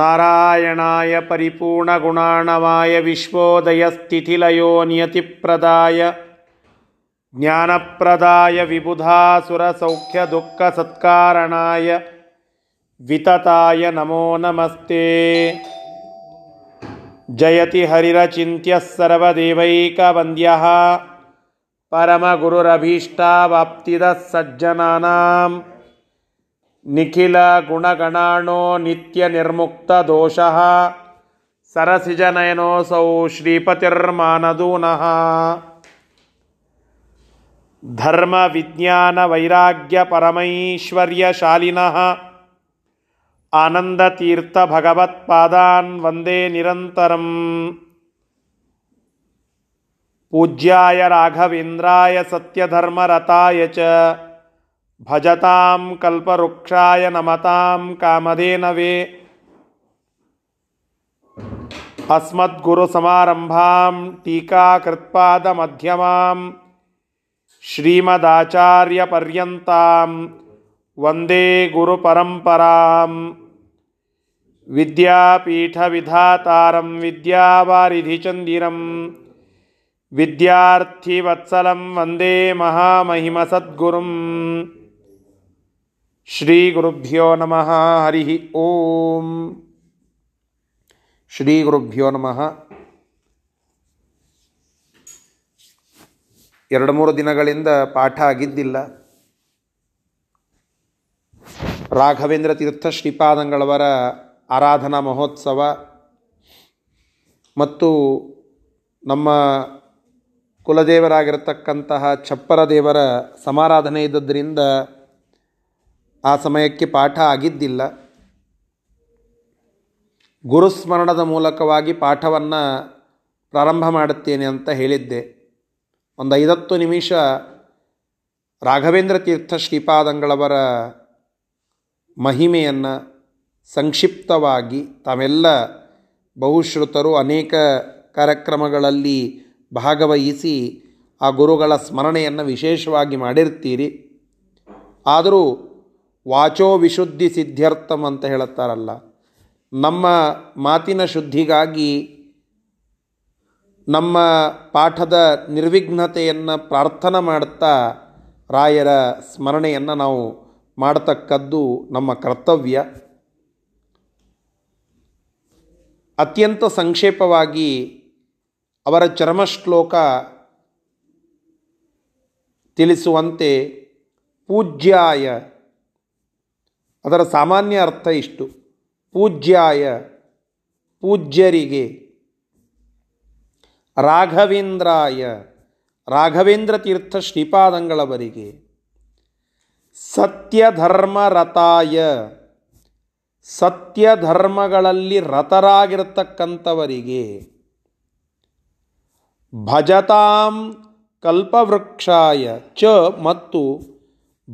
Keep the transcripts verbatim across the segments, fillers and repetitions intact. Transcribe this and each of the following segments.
ನಾರಾಯಣಾಯ ಪರಿಪೂರ್ಣಗುಣಾಣವಾಯ ವಿಶ್ವೋದಯ ಸ್ಥಿತಿಲಯೋ ನಿಯತಿಪ್ರದಾಯ ಜ್ಞಾನಪ್ರದಾಯ ವಿಬುಧಾಸುರಸೌಖ್ಯದುಃಖಸತ್ಕಾರಣಾಯ ವಿತತಾಯ ನಮೋ ನಮಸ್ತೆ. ಜಯತಿ ಹರಿರಚಿಂತ್ಯಃ ಸರ್ವದೇವೈಕವಂದ್ಯಃ ಪರಮಗುರುರಭೀಷ್ಟವಾಪ್ತಿದಃ ಸಜ್ಜನಾನಾಂ ನಿಖಿಲ ಗುಣಗಣಾಣೋ ನಿತ್ಯ ನಿರ್ಮುಕ್ತ ದೋಷಃ ಸರಸಿಜನಯನೋಸೌ ಶ್ರೀಪತಿರ್ಮಾನದೂನಃ. ಧರ್ಮ ವಿಜ್ಞಾನ ವೈರಾಗ್ಯ ಪರಮೈಶ್ವರ್ಯಶಾಲಿನಃ ಆನಂದತೀರ್ಥ ಭಗವತ್ಪಾದಾನ್ ವಂದೇ ನಿರಂತರಂ. ಪೂಜ್ಯಾಯ ರಾಘವೇಂದ್ರಾಯ ಸತ್ಯಧರ್ಮರತಾಯ ಚ ಭಜತಾಂ ಕಲ್ಪವೃಕ್ಷಾಯ ನಮತಾಂ ಕಾಮಧೇನವೇ. ಅಸ್ಮದ್ಗುರುಸಮಾರಂಭಾಂ ಟೀಕಾಕೃತ್ಪಾದಮಧ್ಯಮಾಂ ಶ್ರೀಮದಾಚಾರ್ಯಪರ್ಯಂತಾಂ ವಂದೇ ಗುರುಪರಂಪರಾಂ. ವಿದ್ಯಾಪೀಠವಿಧಾತಾರಂ ವಿದ್ಯಾವಾರಿಧಿಚಂದಿರಂ ವಿದ್ಯಾರ್ಥಿವತ್ಸಲಂ ವಂದೇ ಮಹಾಮಹಿಮಸದ್ಗುರುಂ. ಶ್ರೀ ಗುರುಭ್ಯೋ ನಮಃ ಹರಿ ಓಂ. ಶ್ರೀ ಗುರುಭ್ಯೋ ನಮಃ. ಎರಡು ಮೂರು ದಿನಗಳಿಂದ ಪಾಠ ಆಗಿದ್ದಿಲ್ಲ. ರಾಘವೇಂದ್ರ ತೀರ್ಥ ಶ್ರೀಪಾದಂಗಳವರ ಆರಾಧನಾ ಮಹೋತ್ಸವ ಮತ್ತು ನಮ್ಮ ಕುಲದೇವರಾಗಿರತಕ್ಕಂತಹ ಚಪ್ಪರ ದೇವರ ಸಮಾರಾಧನೆ ಇದ್ದದ್ದರಿಂದ ಆ ಸಮಯಕ್ಕೆ ಪಾಠ ಆಗಿದ್ದಿಲ್ಲ. ಗುರುಸ್ಮರಣದ ಮೂಲಕವಾಗಿ ಪಾಠವನ್ನು ಪ್ರಾರಂಭ ಮಾಡುತ್ತೇನೆ ಅಂತ ಹೇಳಿದ್ದೆ. ಒಂದು ಐವತ್ತು ನಿಮಿಷ ರಾಘವೇಂದ್ರ ತೀರ್ಥ ಶ್ರೀಪಾದಂಗಳವರ ಮಹಿಮೆಯನ್ನು ಸಂಕ್ಷಿಪ್ತವಾಗಿ, ತಾವೆಲ್ಲ ಬಹುಶ್ರುತರು ಅನೇಕ ಕಾರ್ಯಕ್ರಮಗಳಲ್ಲಿ ಭಾಗವಹಿಸಿ ಆ ಗುರುಗಳ ಸ್ಮರಣೆಯನ್ನು ವಿಶೇಷವಾಗಿ ಮಾಡಿರ್ತೀರಿ. ಆದರೂ ವಾಚೋ ವಿಶುದ್ಧಿ ಸಿದ್ಧರ್ಥಂ ಅಂತ ಹೇಳುತ್ತಾರಲ್ಲ, ನಮ್ಮ ಮಾತಿನ ಶುದ್ಧಿಗಾಗಿ, ನಮ್ಮ ಪಾಠದ ನಿರ್ವಿಘ್ನತೆಯನ್ನು ಪ್ರಾರ್ಥನೆ ಮಾಡುತ್ತಾ ರಾಯರ ಸ್ಮರಣೆಯನ್ನು ನಾವು ಮಾಡತಕ್ಕದ್ದು ನಮ್ಮ ಕರ್ತವ್ಯ. ಅತ್ಯಂತ ಸಂಕ್ಷೇಪವಾಗಿ ಅವರ ಚರಮಶ್ಲೋಕ ತಿಳಿಸುವಂತೆ ಪೂಜ್ಯಾಯ, ಅದರ ಸಾಮಾನ್ಯ ಅರ್ಥ ಇಷ್ಟು. ಪೂಜ್ಯಾಯ ಪೂಜ್ಯರಿಗೆ, ರಾಘವೇಂದ್ರಾಯ ರಾಘವೇಂದ್ರ ತೀರ್ಥ ಶ್ರೀಪಾದಂಗಳವರಿಗೆ, ಸತ್ಯಧರ್ಮರತಾಯ ಸತ್ಯಧರ್ಮಗಳಲ್ಲಿ ರತರಾಗಿರ್ತಕ್ಕಂಥವರಿಗೆ, ಭಜತಾಂ ಕಲ್ಪವೃಕ್ಷಾಯ ಚ ಮತ್ತು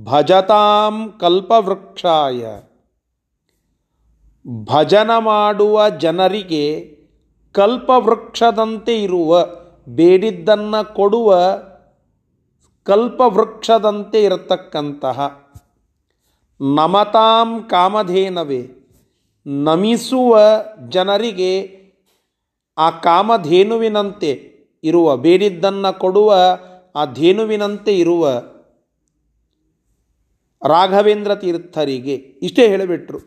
ಭಜತಾಂ ಕಲ್ಪವೃಕ್ಷಾಯ ಭಜನ ಮಾಡುವ ಜನರಿಗೆ, ಕಲ್ಪವೃಕ್ಷದಂತೆ ಇರುವ, ಬೇಡಿದ್ದನ್ನು ಕೊಡುವ ಕಲ್ಪವೃಕ್ಷದಂತೆ ಇರತಕ್ಕಂತಹ, ನಮತಾಂ ಕಾಮಧೇನವೇ ನಮಿಸುವ ಜನರಿಗೆ ಆ ಕಾಮಧೇನುವಿನಂತೆ ಇರುವ, ಬೇಡಿದ್ದನ್ನು ಕೊಡುವ ಆ ಧೇನುವಿನಂತೆ ಇರುವ ರಾಘವೇಂದ್ರ ತೀರ್ಥರಿಗೆ. ಇಷ್ಟೇ ಹೇಳಿಬಿಟ್ರು.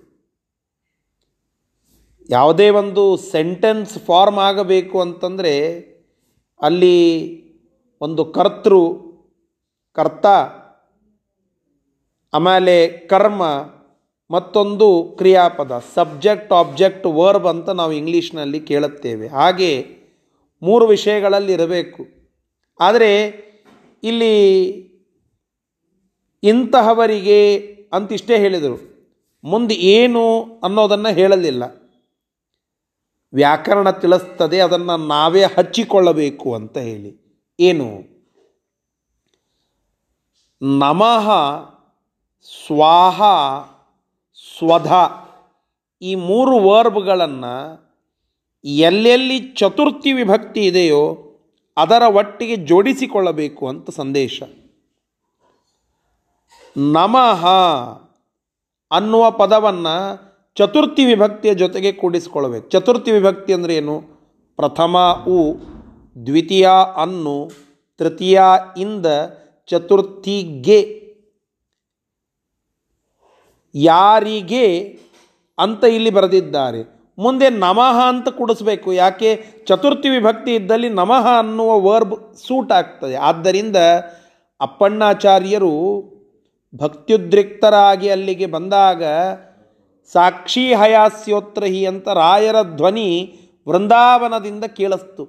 ಯಾವುದೇ ಒಂದು ಸೆಂಟೆನ್ಸ್ ಫಾರ್ಮ್ ಆಗಬೇಕು ಅಂತಂದರೆ ಅಲ್ಲಿ ಒಂದು ಕರ್ತೃ ಕರ್ತ, ಆಮೇಲೆ ಕರ್ಮ, ಮತ್ತೊಂದು ಕ್ರಿಯಾಪದ, ಸಬ್ಜೆಕ್ಟ್ ಆಬ್ಜೆಕ್ಟ್ ವರ್ಬ್ ಅಂತ ನಾವು ಇಂಗ್ಲೀಷ್ನಲ್ಲಿ ಕೇಳುತ್ತೇವೆ. ಹಾಗೆ ಮೂರು ವಿಷಯಗಳಲ್ಲಿ ಇರಬೇಕು. ಆದರೆ ಇಲ್ಲಿ ಇಂತಹವರಿಗೆ ಅಂತಿಷ್ಟೇ ಹೇಳಿದರು. ಮುಂದೆ ಏನು ಅನ್ನೋದನ್ನು ಹೇಳಲಿಲ್ಲ. ವ್ಯಾಕರಣ ತಿಳಿಸ್ತದೆ, ಅದನ್ನು ನಾವೇ ಹಚ್ಚಿಕೊಳ್ಳಬೇಕು ಅಂತ ಹೇಳಿ. ಏನು? ನಮಃ, ಸ್ವಾಹ, ಸ್ವಧ, ಈ ಮೂರು ವರ್ಬ್ಗಳನ್ನು ಎಲ್ಲೆಲ್ಲಿ ಚತುರ್ಥಿ ವಿಭಕ್ತಿ ಇದೆಯೋ ಅದರ ಒಟ್ಟಿಗೆ ಜೋಡಿಸಿಕೊಳ್ಳಬೇಕು ಅಂತ ಸಂದೇಶ. ನಮಃ ಅನ್ನುವ ಪದವನ್ನು ಚತುರ್ಥಿ ವಿಭಕ್ತಿಯ ಜೊತೆಗೆ ಕೂಡಿಸ್ಕೊಳ್ಬೇಕು. ಚತುರ್ಥಿ ವಿಭಕ್ತಿ ಅಂದರೆ ಏನು? ಪ್ರಥಮ ಉ, ದ್ವಿತೀಯ ಅನ್ನು, ತೃತೀಯ ಇಂದ ಚತುರ್ಥಿಗೆ. ಯಾರಿಗೆ ಅಂತ ಇಲ್ಲಿ ಬರೆದಿದ್ದಾರೆ. ಮುಂದೆ ನಮಃ ಅಂತ ಕೂಡಿಸ್ಬೇಕು. ಯಾಕೆ? ಚತುರ್ಥಿ ವಿಭಕ್ತಿ ಇದ್ದಲ್ಲಿ ನಮಃ ಅನ್ನುವ ವರ್ಬ್ ಸೂಟ್ ಆಗ್ತದೆ. ಆದ್ದರಿಂದ ಅಪ್ಪಣ್ಣಾಚಾರ್ಯರು ಭಕ್ತ್ಯುದ್ರಿಕ್ತರಾಗಿ ಅಲ್ಲಿಗೆ ಬಂದಾಗ ಸಾಕ್ಷಿ ಹಯಾಸ್ಯೋತ್ರಹಿ ಅಂತ ರಾಯರ ಧ್ವನಿ ವೃಂದಾವನದಿಂದ ಕೇಳಿಸ್ತು.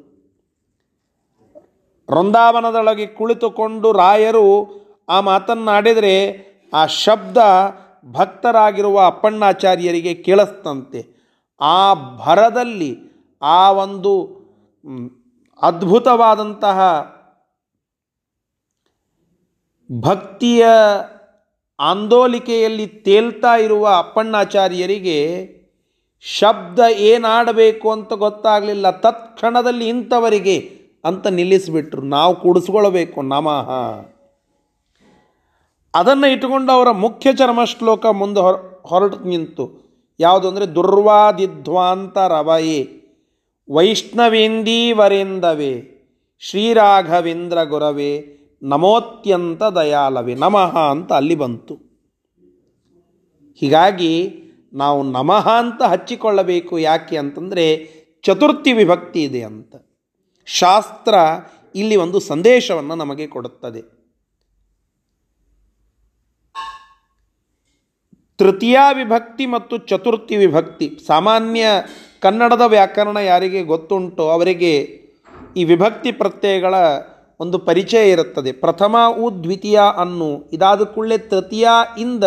ವೃಂದಾವನದೊಳಗೆ ಕುಳಿತುಕೊಂಡು ರಾಯರು ಆ ಮಾತನ್ನಾಡಿದರೆ ಆ ಶಬ್ದ ಭಕ್ತರಾಗಿರುವ ಅಪ್ಪಣ್ಣಾಚಾರ್ಯರಿಗೆ ಕೇಳಿಸ್ತಂತೆ. ಆ ಭರದಲ್ಲಿ, ಆ ಒಂದು ಅದ್ಭುತವಾದಂತಹ ಭಕ್ತಿಯ ಆಂದೋಲಿಕೆಯಲ್ಲಿ ತೇಲ್ತಾ ಇರುವ ಅಪ್ಪಣ್ಣಾಚಾರ್ಯರಿಗೆ ಶಬ್ದ ಏನಾಡಬೇಕು ಅಂತ ಗೊತ್ತಾಗಲಿಲ್ಲ. ತತ್ಕ್ಷಣದಲ್ಲಿ ಇಂಥವರಿಗೆ ಅಂತ ನಿಲ್ಲಿಸಿಬಿಟ್ರು. ನಾವು ಕೂಡಿಸ್ಕೊಳ್ಬೇಕು ನಮಃ. ಅದನ್ನು ಇಟ್ಟುಕೊಂಡು ಅವರ ಮುಖ್ಯ ಚರ್ಮಶ್ಲೋಕ ಮುಂದೆ ಹೊರ ಹೊರಟು ನಿಂತು ಯಾವುದು ಅಂದರೆ ದುರ್ವಾದಿಧ್ವಾಂತರವಯೇ ವೈಷ್ಣವೇಂದೀವರೇಂದವೇ ಶ್ರೀರಾಘವೇಂದ್ರ ಗುರವೇ ನಮೋತ್ಯಂತ ದಯಾಲವೇ ನಮಃ ಅಂತ ಅಲ್ಲಿ ಬಂತು. ಹೀಗಾಗಿ ನಾವು ನಮಃ ಅಂತ ಹಚ್ಚಿಕೊಳ್ಳಬೇಕು. ಯಾಕೆ ಅಂತಂದರೆ ಚತುರ್ಥಿ ವಿಭಕ್ತಿ ಇದೆ ಅಂತ. ಶಾಸ್ತ್ರ ಇಲ್ಲಿ ಒಂದು ಸಂದೇಶವನ್ನು ನಮಗೆ ಕೊಡುತ್ತದೆ. ತೃತೀಯ ವಿಭಕ್ತಿ ಮತ್ತು ಚತುರ್ಥಿ ವಿಭಕ್ತಿ, ಸಾಮಾನ್ಯ ಕನ್ನಡದ ವ್ಯಾಕರಣ ಯಾರಿಗೆ ಗೊತ್ತುಂಟೋ ಅವರಿಗೆ ಈ ವಿಭಕ್ತಿ ಪ್ರತ್ಯಯಗಳ ಒಂದು ಪರಿಚಯ ಇರುತ್ತದೆ. ಪ್ರಥಮ ಉ, ದ್ವಿತೀಯ ಅನ್ನು, ಇದಾದ ಕೂಡಲೇ ತೃತೀಯ ಇಂದ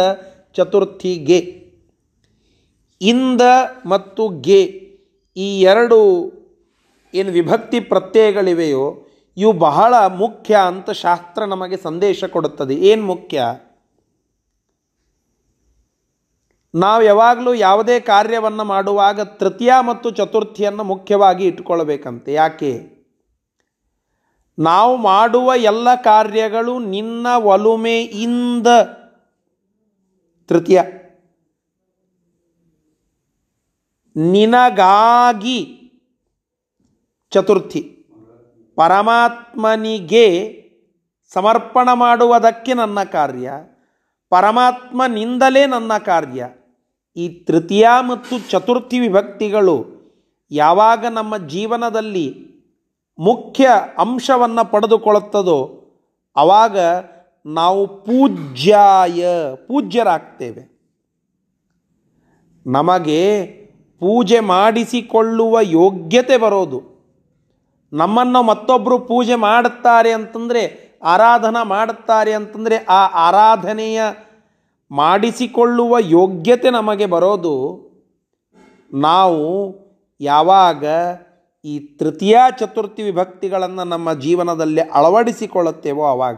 ಚತುರ್ಥಿಗೆ. ಇಂದ ಮತ್ತು ಗೆ ಈ ಎರಡು ಏನು ವಿಭಕ್ತಿ ಪ್ರತ್ಯಯಗಳಿವೆಯೋ ಇವು ಬಹಳ ಮುಖ್ಯ ಅಂತ ಶಾಸ್ತ್ರ ನಮಗೆ ಸಂದೇಶ ಕೊಡುತ್ತದೆ. ಏನು ಮುಖ್ಯ? ನಾವು ಯಾವಾಗಲೂ ಯಾವುದೇ ಕಾರ್ಯವನ್ನು ಮಾಡುವಾಗ ತೃತೀಯ ಮತ್ತು ಚತುರ್ಥಿಯನ್ನು ಮುಖ್ಯವಾಗಿ ಇಟ್ಕೊಳ್ಬೇಕಂತೆ. ಯಾಕೆ? ನಾವು ಮಾಡುವ ಎಲ್ಲ ಕಾರ್ಯಗಳು ನಿನ್ನ ಒಲುಮೆಯಿಂದ ತೃತೀಯ, ನಿನಗಾಗಿ ಚತುರ್ಥಿ, ಪರಮಾತ್ಮನಿಗೆ ಸಮರ್ಪಣ ಮಾಡುವುದಕ್ಕೆ ನನ್ನ ಕಾರ್ಯ, ಪರಮಾತ್ಮನಿಂದಲೇ ನನ್ನ ಕಾರ್ಯ. ಈ ತೃತೀಯ ಮತ್ತು ಚತುರ್ಥಿ ವಿಭಕ್ತಿಗಳು ಯಾವಾಗ ನಮ್ಮ ಜೀವನದಲ್ಲಿ ಮುಖ್ಯ ಅಂಶವನ್ನು ಪಡೆದುಕೊಳ್ಳುತ್ತದೋ ಆವಾಗ ನಾವು ಪೂಜ್ಯಾಯ ಪೂಜ್ಯರಾಗ್ತೇವೆ. ನಮಗೆ ಪೂಜೆ ಮಾಡಿಸಿಕೊಳ್ಳುವ ಯೋಗ್ಯತೆ ಬರೋದು. ನಮ್ಮನ್ನು ಮತ್ತೊಬ್ಬರು ಪೂಜೆ ಮಾಡುತ್ತಾರೆ ಅಂತಂದರೆ, ಆರಾಧನಾ ಮಾಡುತ್ತಾರೆ ಅಂತಂದರೆ, ಆ ಆರಾಧನೆಯ ಮಾಡಿಸಿಕೊಳ್ಳುವ ಯೋಗ್ಯತೆ ನಮಗೆ ಬರೋದು ನಾವು ಯಾವಾಗ ಈ ತೃತೀಯ ಚತುರ್ಥಿ ವಿಭಕ್ತಿಗಳನ್ನು ನಮ್ಮ ಜೀವನದಲ್ಲಿ ಅಳವಡಿಸಿಕೊಳ್ಳುತ್ತೇವೋ ಆವಾಗ.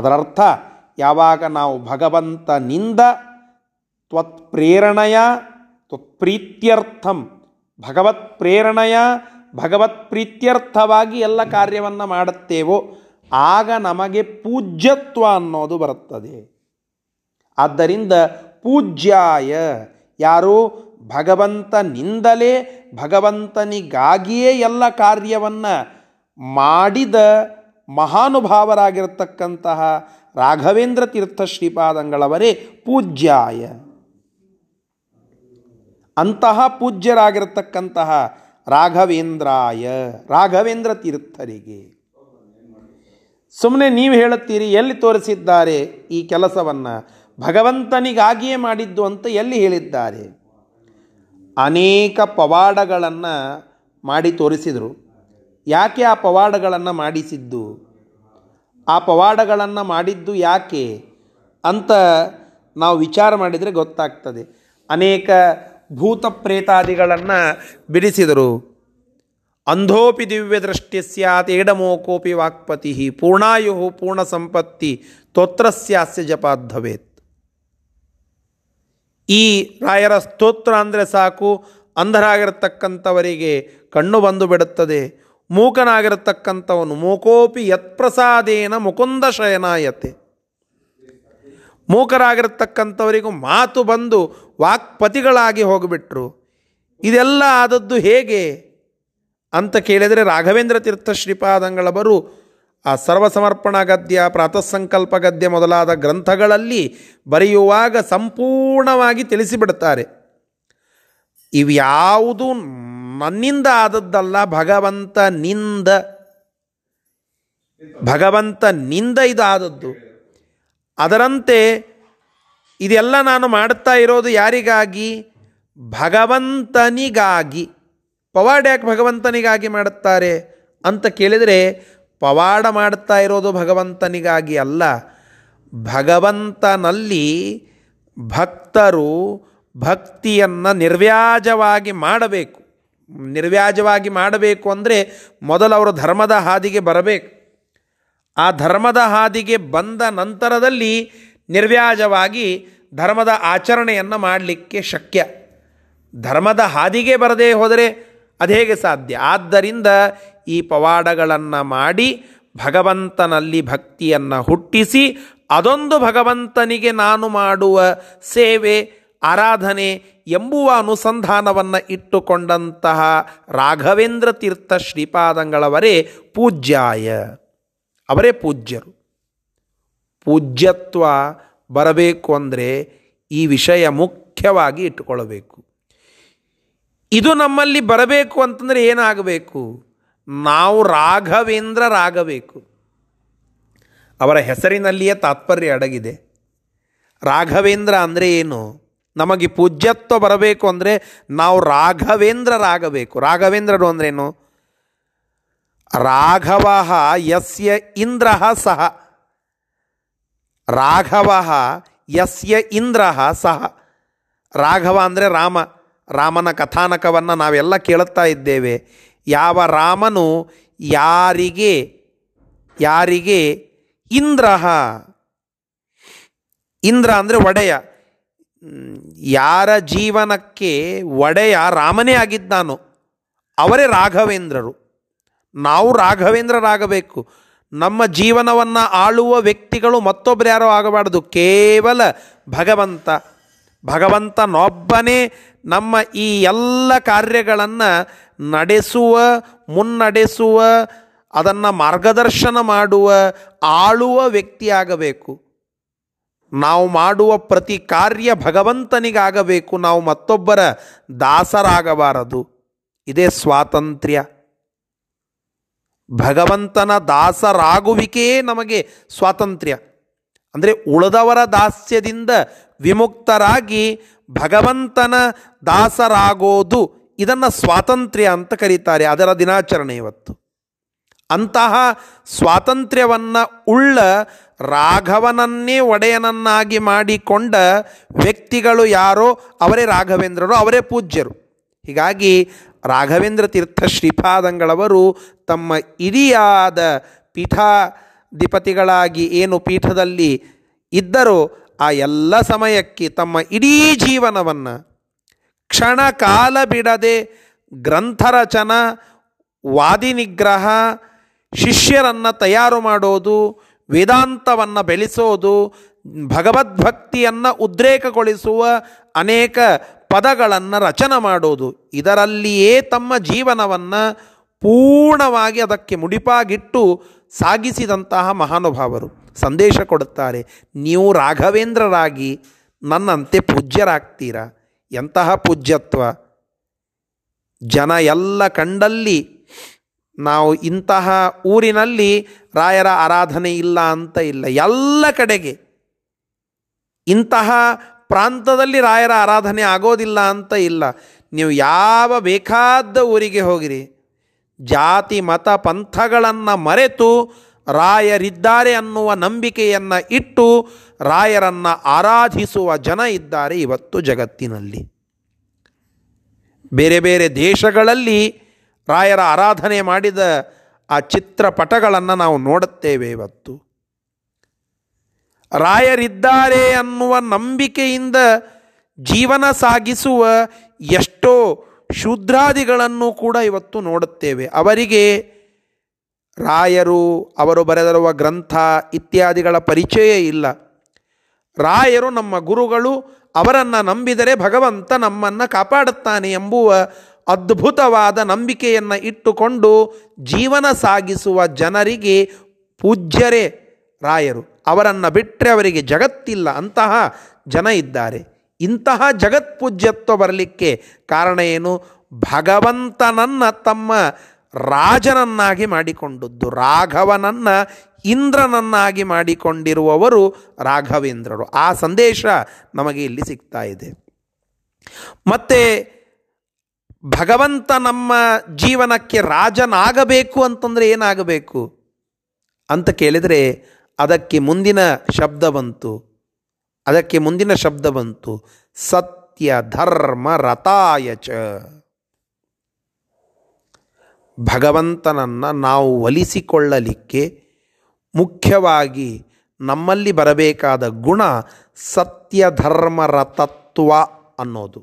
ಅದರರ್ಥ ಯಾವಾಗ ನಾವು ಭಗವಂತನಿಂದ ತ್ವತ್ಪ್ರೇರಣೆಯ ತ್ವತ್ಪ್ರೀತ್ಯರ್ಥಂ ಭಗವತ್ ಪ್ರೇರಣೆಯ ಭಗವತ್ ಪ್ರೀತ್ಯರ್ಥವಾಗಿ ಎಲ್ಲ ಕಾರ್ಯವನ್ನು ಮಾಡುತ್ತೇವೋ ಆಗ ನಮಗೆ ಪೂಜ್ಯತ್ವ ಅನ್ನೋದು ಬರುತ್ತದೆ. ಆದ್ದರಿಂದ ಪೂಜ್ಯಾಯ, ಯಾರು ಭಗವಂತನಿಂದಲೇ ಭಗವಂತನಿಗಾಗಿಯೇ ಎಲ್ಲ ಕಾರ್ಯವನ್ನು ಮಾಡಿದ ಮಹಾನುಭಾವರಾಗಿರ್ತಕ್ಕಂತಹ ರಾಘವೇಂದ್ರ ತೀರ್ಥ ಶ್ರೀಪಾದಂಗಳವರೇ ಪೂಜ್ಯಾಯ. ಅಂತಹ ಪೂಜ್ಯರಾಗಿರ್ತಕ್ಕಂತಹ ರಾಘವೇಂದ್ರಾಯ, ರಾಘವೇಂದ್ರ ತೀರ್ಥರಿಗೆ. ಸುಮ್ಮನೆ ನೀವು ಹೇಳುತ್ತೀರಿ ಎಲ್ಲಿ ತೋರಿಸಿದ್ದಾರೆ ಈ ಕೆಲಸವನ್ನು? ಭಗವಂತನಿಗಾಗಿಯೇ ಮಾಡಿದ್ದು ಅಂತ ಎಲ್ಲಿ ಹೇಳಿದ್ದಾರೆ? ಅನೇಕ ಪವಾಡಗಳನ್ನು ಮಾಡಿ ತೋರಿಸಿದರು. ಯಾಕೆ ಆ ಪವಾಡಗಳನ್ನು ಮಾಡಿಸಿದ್ದು? ಆ ಪವಾಡಗಳನ್ನು ಮಾಡಿದ್ದು ಯಾಕೆ ಅಂತ ನಾವು ವಿಚಾರ ಮಾಡಿದರೆ ಗೊತ್ತಾಗ್ತದೆ. ಅನೇಕ ಭೂತ ಪ್ರೇತಾದಿಗಳನ್ನು ಬಿಡಿಸಿದರು. ಅಂಧೋಪಿ ದಿವ್ಯ ದೃಷ್ಟಿ ಸ್ಯಾತ್ ಏಡಮೋಕೋಪಿ ವಾಕ್ಪತಿ ಪೂರ್ಣಾಯು ಪೂರ್ಣ ಸಂಪತ್ತಿ ಸ್ತೋತ್ರಸ್ಯಾಸ್ಯ ಜಪಾಧವೇತ್. ಈ ರಾಯರ ಸ್ತೋತ್ರ ಅಂದರೆ ಸಾಕು, ಅಂಧರಾಗಿರತಕ್ಕಂಥವರಿಗೆ ಕಣ್ಣು ಬಂದು ಬಿಡುತ್ತದೆ. ಮೂಕನಾಗಿರತಕ್ಕಂಥವನು ಮೂಕೋಪಿ ಯತ್ಪ್ರಸಾದೇನ ಮುಕುಂದ ಶಯನಾಯತೆ, ಮೂಕರಾಗಿರ್ತಕ್ಕಂಥವರಿಗೂ ಮಾತು ಬಂದು ವಾಕ್ಪತಿಗಳಾಗಿ ಹೋಗಿಬಿಟ್ರು. ಇದೆಲ್ಲ ಆದದ್ದು ಹೇಗೆ ಅಂತ ಕೇಳಿದರೆ ರಾಘವೇಂದ್ರ ತೀರ್ಥ ಶ್ರೀಪಾದಂಗಳವರು ಆ ಸರ್ವಸಮರ್ಪಣ ಗದ್ಯ, ಪ್ರಾತಃ ಸಂಕಲ್ಪ ಗದ್ಯ ಮೊದಲಾದ ಗ್ರಂಥಗಳಲ್ಲಿ ಬರೆಯುವಾಗ ಸಂಪೂರ್ಣವಾಗಿ ತಿಳಿಸಿಬಿಡ್ತಾರೆ. ಇವ್ಯಾವುದೂ ನನ್ನಿಂದ ಆದದ್ದಲ್ಲ, ಭಗವಂತನಿಂದ ಭಗವಂತನಿಂದ ಇದಾದದ್ದು. ಅದರಂತೆ ಇದೆಲ್ಲ ನಾನು ಮಾಡ್ತಾ ಇರೋದು ಯಾರಿಗಾಗಿ? ಭಗವಂತನಿಗಾಗಿ. ಪವಾಡ ಯಾಕೆ ಭಗವಂತನಿಗಾಗಿ ಮಾಡುತ್ತಾರೆ ಅಂತ ಕೇಳಿದರೆ, ಪವಾಡ ಮಾಡ್ತಾ ಇರೋದು ಭಗವಂತನಿಗಾಗಿ ಅಲ್ಲ. ಭಗವಂತನಲ್ಲಿ ಭಕ್ತರು ಭಕ್ತಿಯನ್ನು ನಿರ್ವ್ಯಾಜವಾಗಿ ಮಾಡಬೇಕು. ನಿರ್ವ್ಯಾಜವಾಗಿ ಮಾಡಬೇಕು ಅಂದರೆ ಮೊದಲು ಅವರು ಧರ್ಮದ ಹಾದಿಗೆ ಬರಬೇಕು. ಆ ಧರ್ಮದ ಹಾದಿಗೆ ಬಂದ ನಂತರದಲ್ಲಿ ನಿರ್ವ್ಯಾಜವಾಗಿ ಧರ್ಮದ ಆಚರಣೆಯನ್ನು ಮಾಡಲಿಕ್ಕೆ ಶಕ್ಯ. ಧರ್ಮದ ಹಾದಿಗೆ ಬರದೇ ಹೋದರೆ ಅದು ಹೇಗೆ ಸಾಧ್ಯ? ಆದ್ದರಿಂದ ಈ ಪವಾಡಗಳನ್ನು ಮಾಡಿ ಭಗವಂತನಲ್ಲಿ ಭಕ್ತಿಯನ್ನು ಹುಟ್ಟಿಸಿ, ಅದೊಂದು ಭಗವಂತನಿಗೆ ನಾನು ಮಾಡುವ ಸೇವೆ, ಆರಾಧನೆ ಎಂಬುವ ಅನುಸಂಧಾನವನ್ನು ಇಟ್ಟುಕೊಂಡಂತಹ ರಾಘವೇಂದ್ರ ತೀರ್ಥ ಶ್ರೀಪಾದಂಗಳವರೇ ಪೂಜ್ಯಾಯ, ಅವರೇ ಪೂಜ್ಯರು. ಪೂಜ್ಯತ್ವ ಬರಬೇಕು ಅಂದರೆ ಈ ವಿಷಯ ಮುಖ್ಯವಾಗಿ ಇಟ್ಟುಕೊಳ್ಳಬೇಕು. ಇದು ನಮ್ಮಲ್ಲಿ ಬರಬೇಕು ಅಂತಂದರೆ ಏನಾಗಬೇಕು? ನಾವು ರಾಘವೇಂದ್ರರಾಗಬೇಕು. ಅವರ ಹೆಸರಿನಲ್ಲಿಯೇ ತಾತ್ಪರ್ಯ ಅಡಗಿದೆ. ರಾಘವೇಂದ್ರ ಅಂದರೆ ಏನು? ನಮಗೆ ಪೂಜ್ಯತ್ವ ಬರಬೇಕು ಅಂದರೆ ನಾವು ರಾಘವೇಂದ್ರರಾಗಬೇಕು. ರಾಘವೇಂದ್ರರು ಅಂದ್ರೇನು? ರಾಘವ ಯಸ್ಯ ಇಂದ್ರ ಸಹ, ರಾಘವ ಯಸ್ಯ ಇಂದ್ರ ಸಹ. ರಾಘವ ಅಂದರೆ ರಾಮ. ರಾಮನ ಕಥಾನಕವನ್ನು ನಾವೆಲ್ಲ ಕೇಳುತ್ತಾ ಇದ್ದೇವೆ. ಯಾವ ರಾಮನು ಯಾರಿಗೆ ಯಾರಿಗೆ ಇಂದ್ರ, ಇಂದ್ರ ಅಂದರೆ ಒಡೆಯ, ಯಾರ ಜೀವನಕ್ಕೆ ಒಡೆಯ ರಾಮನೇ ಆಗಿದ್ದಾನೋ ಅವರೇ ರಾಘವೇಂದ್ರರು. ನಾವು ರಾಘವೇಂದ್ರರಾಗಬೇಕು. ನಮ್ಮ ಜೀವನವನ್ನು ಆಳುವ ವ್ಯಕ್ತಿಗಳು ಮತ್ತೊಬ್ಬರು ಯಾರೋ ಆಗಬಾರ್ದು, ಕೇವಲ ಭಗವಂತ. ಭಗವಂತನೊಬ್ಬನೇ ನಮ್ಮ ಈ ಎಲ್ಲ ಕಾರ್ಯಗಳನ್ನು ನಡೆಸುವ, ಮುನ್ನಡೆಸುವ, ಅದನ್ನು ಮಾರ್ಗದರ್ಶನ ಮಾಡುವ, ಆಳುವ ವ್ಯಕ್ತಿಯಾಗಬೇಕು. ನಾವು ಮಾಡುವ ಪ್ರತಿ ಕಾರ್ಯ ಭಗವಂತನಿಗಾಗಬೇಕು, ನಾವು ಮತ್ತೊಬ್ಬರ ದಾಸರಾಗಬಾರದು. ಇದೇ ಸ್ವಾತಂತ್ರ್ಯ. ಭಗವಂತನ ದಾಸರಾಗುವಿಕೆಯೇ ನಮಗೆ ಸ್ವಾತಂತ್ರ್ಯ. ಅಂದರೆ ಉಳಿದವರ ದಾಸ್ಯದಿಂದ ವಿಮುಕ್ತರಾಗಿ ಭಗವಂತನ ದಾಸರಾಗೋದು, ಇದನ್ನು ಸ್ವಾತಂತ್ರ್ಯ ಅಂತ ಕರೀತಾರೆ. ಅದರ ದಿನಾಚರಣೆ ಇವತ್ತು. ಅಂತಹ ಸ್ವಾತಂತ್ರ್ಯವನ್ನು ಉಳ್ಳ ರಾಘವನನ್ನೇ ಒಡೆಯನನ್ನಾಗಿ ಮಾಡಿಕೊಂಡ ವ್ಯಕ್ತಿಗಳು ಯಾರೋ ಅವರೇ ರಾಘವೇಂದ್ರರು, ಅವರೇ ಪೂಜ್ಯರು. ಹೀಗಾಗಿ ರಾಘವೇಂದ್ರ ತೀರ್ಥ ಶ್ರೀಪಾದಂಗಳವರು ತಮ್ಮ ಇಡಿಯಾದ ಪೀಠಾಧಿಪತಿಗಳಾಗಿ ಏನು ಪೀಠದಲ್ಲಿ ಇದ್ದರೋ ಆ ಎಲ್ಲ ಸಮಯಕ್ಕೆ ತಮ್ಮ ಇಡೀ ಜೀವನವನ್ನು ಕ್ಷಣ ಕಾಲ ಬಿಡದೆ ಗ್ರಂಥರಚನ, ವಾದಿನಿಗ್ರಹ, ಶಿಷ್ಯರನ್ನು ತಯಾರು ಮಾಡೋದು, ವೇದಾಂತವನ್ನು ಬೆಳೆಸೋದು, ಭಗವದ್ಭಕ್ತಿಯನ್ನು ಉದ್ರೇಕಗೊಳಿಸುವ ಅನೇಕ ಪದಗಳನ್ನು ರಚನೆ ಮಾಡೋದು, ಇದರಲ್ಲಿಯೇ ತಮ್ಮ ಜೀವನವನ್ನು ಪೂರ್ಣವಾಗಿ ಅದಕ್ಕೆ ಮುಡಿಪಾಗಿಟ್ಟು ಸಾಗಿಸಿದಂತಹ ಮಹಾನುಭಾವರು ಸಂದೇಶ ಕೊಡುತ್ತಾರೆ. ನೀವು ರಾಘವೇಂದ್ರರಾಗಿ ನನ್ನಂತೆ ಪೂಜ್ಯರಾಗ್ತೀರಾ. ಎಂತಹ ಪೂಜ್ಯತ್ವ! ಜನ ಎಲ್ಲ ಕಂಡಲ್ಲಿ ನಾವು ಇಂತಹ ಊರಿನಲ್ಲಿ ರಾಯರ ಆರಾಧನೆ ಇಲ್ಲ ಅಂತ ಇಲ್ಲ, ಎಲ್ಲ ಕಡೆಗೆ ಇಂತಹ ಪ್ರಾಂತದಲ್ಲಿ ರಾಯರ ಆರಾಧನೆ ಆಗೋದಿಲ್ಲ ಅಂತ ಇಲ್ಲ. ನೀವು ಯಾವ ಬೇಕಾದ ಊರಿಗೆ ಹೋಗಿರಿ, ಜಾತಿ ಮತ ಪಂಥಗಳನ್ನು ಮರೆತು ರಾಯರಿದ್ದಾರೆ ಅನ್ನುವ ನಂಬಿಕೆಯನ್ನು ಇಟ್ಟು ರಾಯರನ್ನು ಆರಾಧಿಸುವ ಜನ ಇದ್ದಾರೆ ಇವತ್ತು ಜಗತ್ತಿನಲ್ಲಿ. ಬೇರೆ ಬೇರೆ ದೇಶಗಳಲ್ಲಿ ರಾಯರ ಆರಾಧನೆ ಮಾಡಿದ ಆ ಚಿತ್ರಪಟಗಳನ್ನು ನಾವು ನೋಡುತ್ತೇವೆ ಇವತ್ತು. ರಾಯರಿದ್ದಾರೆ ಅನ್ನುವ ನಂಬಿಕೆಯಿಂದ ಜೀವನ ಸಾಗಿಸುವ ಎಷ್ಟೋ ಶೂದ್ರಾದಿಗಳನ್ನು ಕೂಡ ಇವತ್ತು ನೋಡುತ್ತೇವೆ. ಅವರಿಗೆ ರಾಯರು, ಅವರು ಬರೆದಿರುವ ಗ್ರಂಥ ಇತ್ಯಾದಿಗಳ ಪರಿಚಯ ಇಲ್ಲ. ರಾಯರು ನಮ್ಮ ಗುರುಗಳು, ಅವರನ್ನು ನಂಬಿದರೆ ಭಗವಂತ ನಮ್ಮನ್ನು ಕಾಪಾಡುತ್ತಾನೆ ಎಂಬುವ ಅದ್ಭುತವಾದ ನಂಬಿಕೆಯನ್ನು ಇಟ್ಟುಕೊಂಡು ಜೀವನ ಸಾಗಿಸುವ ಜನರಿಗೆ ಪೂಜ್ಯರೇ ರಾಯರು. ಅವರನ್ನು ಬಿಟ್ಟರೆ ಅವರಿಗೆ ಜಗತ್ತಿಲ್ಲ. ಅಂತಹ ಜನ ಇದ್ದಾರೆ. ಇಂತಹ ಜಗತ್ಪೂಜ್ಯತ್ವ ಬರಲಿಕ್ಕೆ ಕಾರಣ ಏನು? ಭಗವಂತನನ್ನು ತಮ್ಮ ರಾಜನನ್ನಾಗಿ ಮಾಡಿಕೊಂಡದ್ದು, ರಾಘವನನ್ನು ಇಂದ್ರನನ್ನಾಗಿ ಮಾಡಿಕೊಂಡಿರುವವರು ರಾಘವೇಂದ್ರರು. ಆ ಸಂದೇಶ ನಮಗೆ ಇಲ್ಲಿ ಸಿಗ್ತಾ ಇದೆ. ಮತ್ತು ಭಗವಂತ ನಮ್ಮ ಜೀವನಕ್ಕೆ ರಾಜನಾಗಬೇಕು ಅಂತಂದರೆ ಏನಾಗಬೇಕು ಅಂತ ಕೇಳಿದರೆ ಅದಕ್ಕೆ ಮುಂದಿನ ಶಬ್ದ ಬಂತು ಅದಕ್ಕೆ ಮುಂದಿನ ಶಬ್ದ ಬಂತು ಸತ್ಯ ಧರ್ಮ ರಥಾಯಚ. ಭಗವಂತನನ್ನು ನಾವು ಒಲಿಸಿಕೊಳ್ಳಲಿಕ್ಕೆ ಮುಖ್ಯವಾಗಿ ನಮ್ಮಲ್ಲಿ ಬರಬೇಕಾದ ಗುಣ ಸತ್ಯ ಧರ್ಮ ರಥತ್ವ ಅನ್ನೋದು.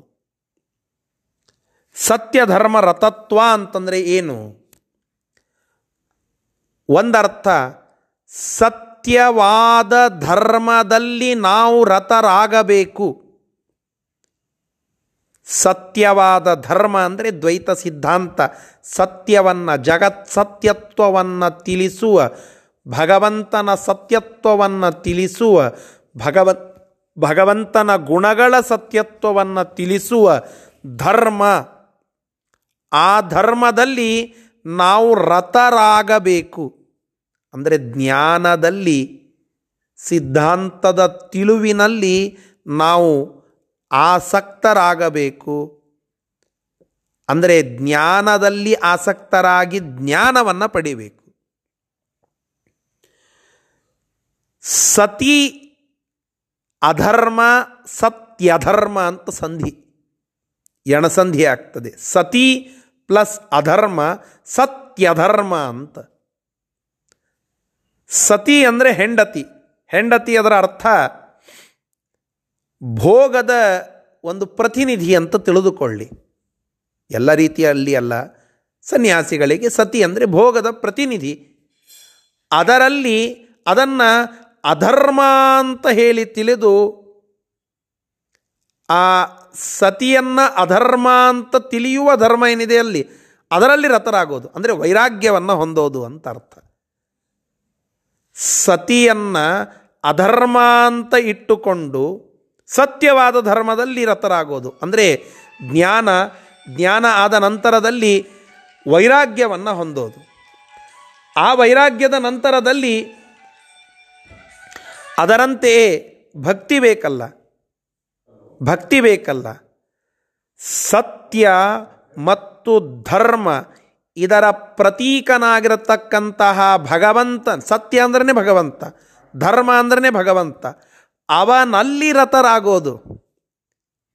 ಸತ್ಯ ಧರ್ಮ ರಥತ್ವ ಅಂತಂದರೆ ಏನು? ಒಂದರ್ಥ ಸತ್ಯವಾದ ಧರ್ಮದಲ್ಲಿ ನಾವು ರಥರಾಗಬೇಕು. ಸತ್ಯವಾದ ಧರ್ಮ ಅಂದರೆ ದ್ವೈತ ಸಿದ್ಧಾಂತ. ಸತ್ಯವನ್ನು, ಜಗತ್ ಸತ್ಯತ್ವವನ್ನು ತಿಳಿಸುವ, ಭಗವಂತನ ಸತ್ಯತ್ವವನ್ನು ತಿಳಿಸುವ, ಭಗವ ಭಗವಂತನ ಗುಣಗಳ ಸತ್ಯತ್ವವನ್ನು ತಿಳಿಸುವ ಧರ್ಮ. ಆ ಧರ್ಮದಲ್ಲಿ ನಾವು ರಥರಾಗಬೇಕು. ಅಂದರೆ ಜ್ಞಾನದಲ್ಲಿ, ಸಿದ್ಧಾಂತದ ತಿಳುವಿನಲ್ಲಿ ನಾವು ಆಸಕ್ತರಾಗಬೇಕು. ಅಂದರೆ ಜ್ಞಾನದಲ್ಲಿ ಆಸಕ್ತರಾಗಿ ಜ್ಞಾನವನ್ನು ಪಡಿಬೇಕು. ಸತಿ ಅಧರ್ಮ, ಸತ್ಯಧರ್ಮ ಅಂತ ಸಂಧಿ, ಎಣಸಂಧಿ ಆಗ್ತದೆ. ಸತಿ ಪ್ಲಸ್ ಅಧರ್ಮ, ಸತ್ಯಧರ್ಮ ಅಂತ. ಸತಿ ಅಂದರೆ ಹೆಂಡತಿ. ಹೆಂಡತಿ ಅದರ ಅರ್ಥ ಭೋಗದ ಒಂದು ಪ್ರತಿನಿಧಿ ಅಂತ ತಿಳಿದುಕೊಳ್ಳಿ. ಎಲ್ಲ ರೀತಿಯಲ್ಲಿ ಅಲ್ಲ, ಸನ್ಯಾಸಿಗಳಿಗೆ ಸತಿ ಅಂದರೆ ಭೋಗದ ಪ್ರತಿನಿಧಿ. ಅದರಲ್ಲಿ ಅದನ್ನು ಅಧರ್ಮ ಅಂತ ಹೇಳಿ ತಿಳಿದು, ಆ ಸತಿಯನ್ನು ಅಧರ್ಮ ಅಂತ ತಿಳಿಯುವ ಧರ್ಮ ಏನಿದೆ ಅಲ್ಲಿ, ಅದರಲ್ಲಿ ರಥರಾಗೋದು ಅಂದರೆ ವೈರಾಗ್ಯವನ್ನು ಹೊಂದೋದು ಅಂತ ಅರ್ಥ. ಸತಿಯನ್ನು ಅಧರ್ಮ ಅಂತ ಇಟ್ಟುಕೊಂಡು ಸತ್ಯವಾದ ಧರ್ಮದಲ್ಲಿ ರಥರಾಗೋದು ಅಂದರೆ ಜ್ಞಾನ, ಜ್ಞಾನ ಆದ ನಂತರದಲ್ಲಿ ವೈರಾಗ್ಯವನ್ನು ಹೊಂದೋದು. ಆ ವೈರಾಗ್ಯದ ನಂತರದಲ್ಲಿ ಅದರಂತೆಯೇ ಭಕ್ತಿ ಬೇಕಲ್ಲ ಭಕ್ತಿ ಬೇಕಲ್ಲ ಸತ್ಯ ಮತ್ತು ಧರ್ಮ ಇದರ ಪ್ರತೀಕನಾಗಿರತಕ್ಕಂತಹ ಭಗವಂತ, ಸತ್ಯ ಅಂದ್ರೇ ಭಗವಂತ, ಧರ್ಮ ಅಂದ್ರೇ ಭಗವಂತ, ಅವನಲ್ಲಿ ರಥರಾಗೋದು.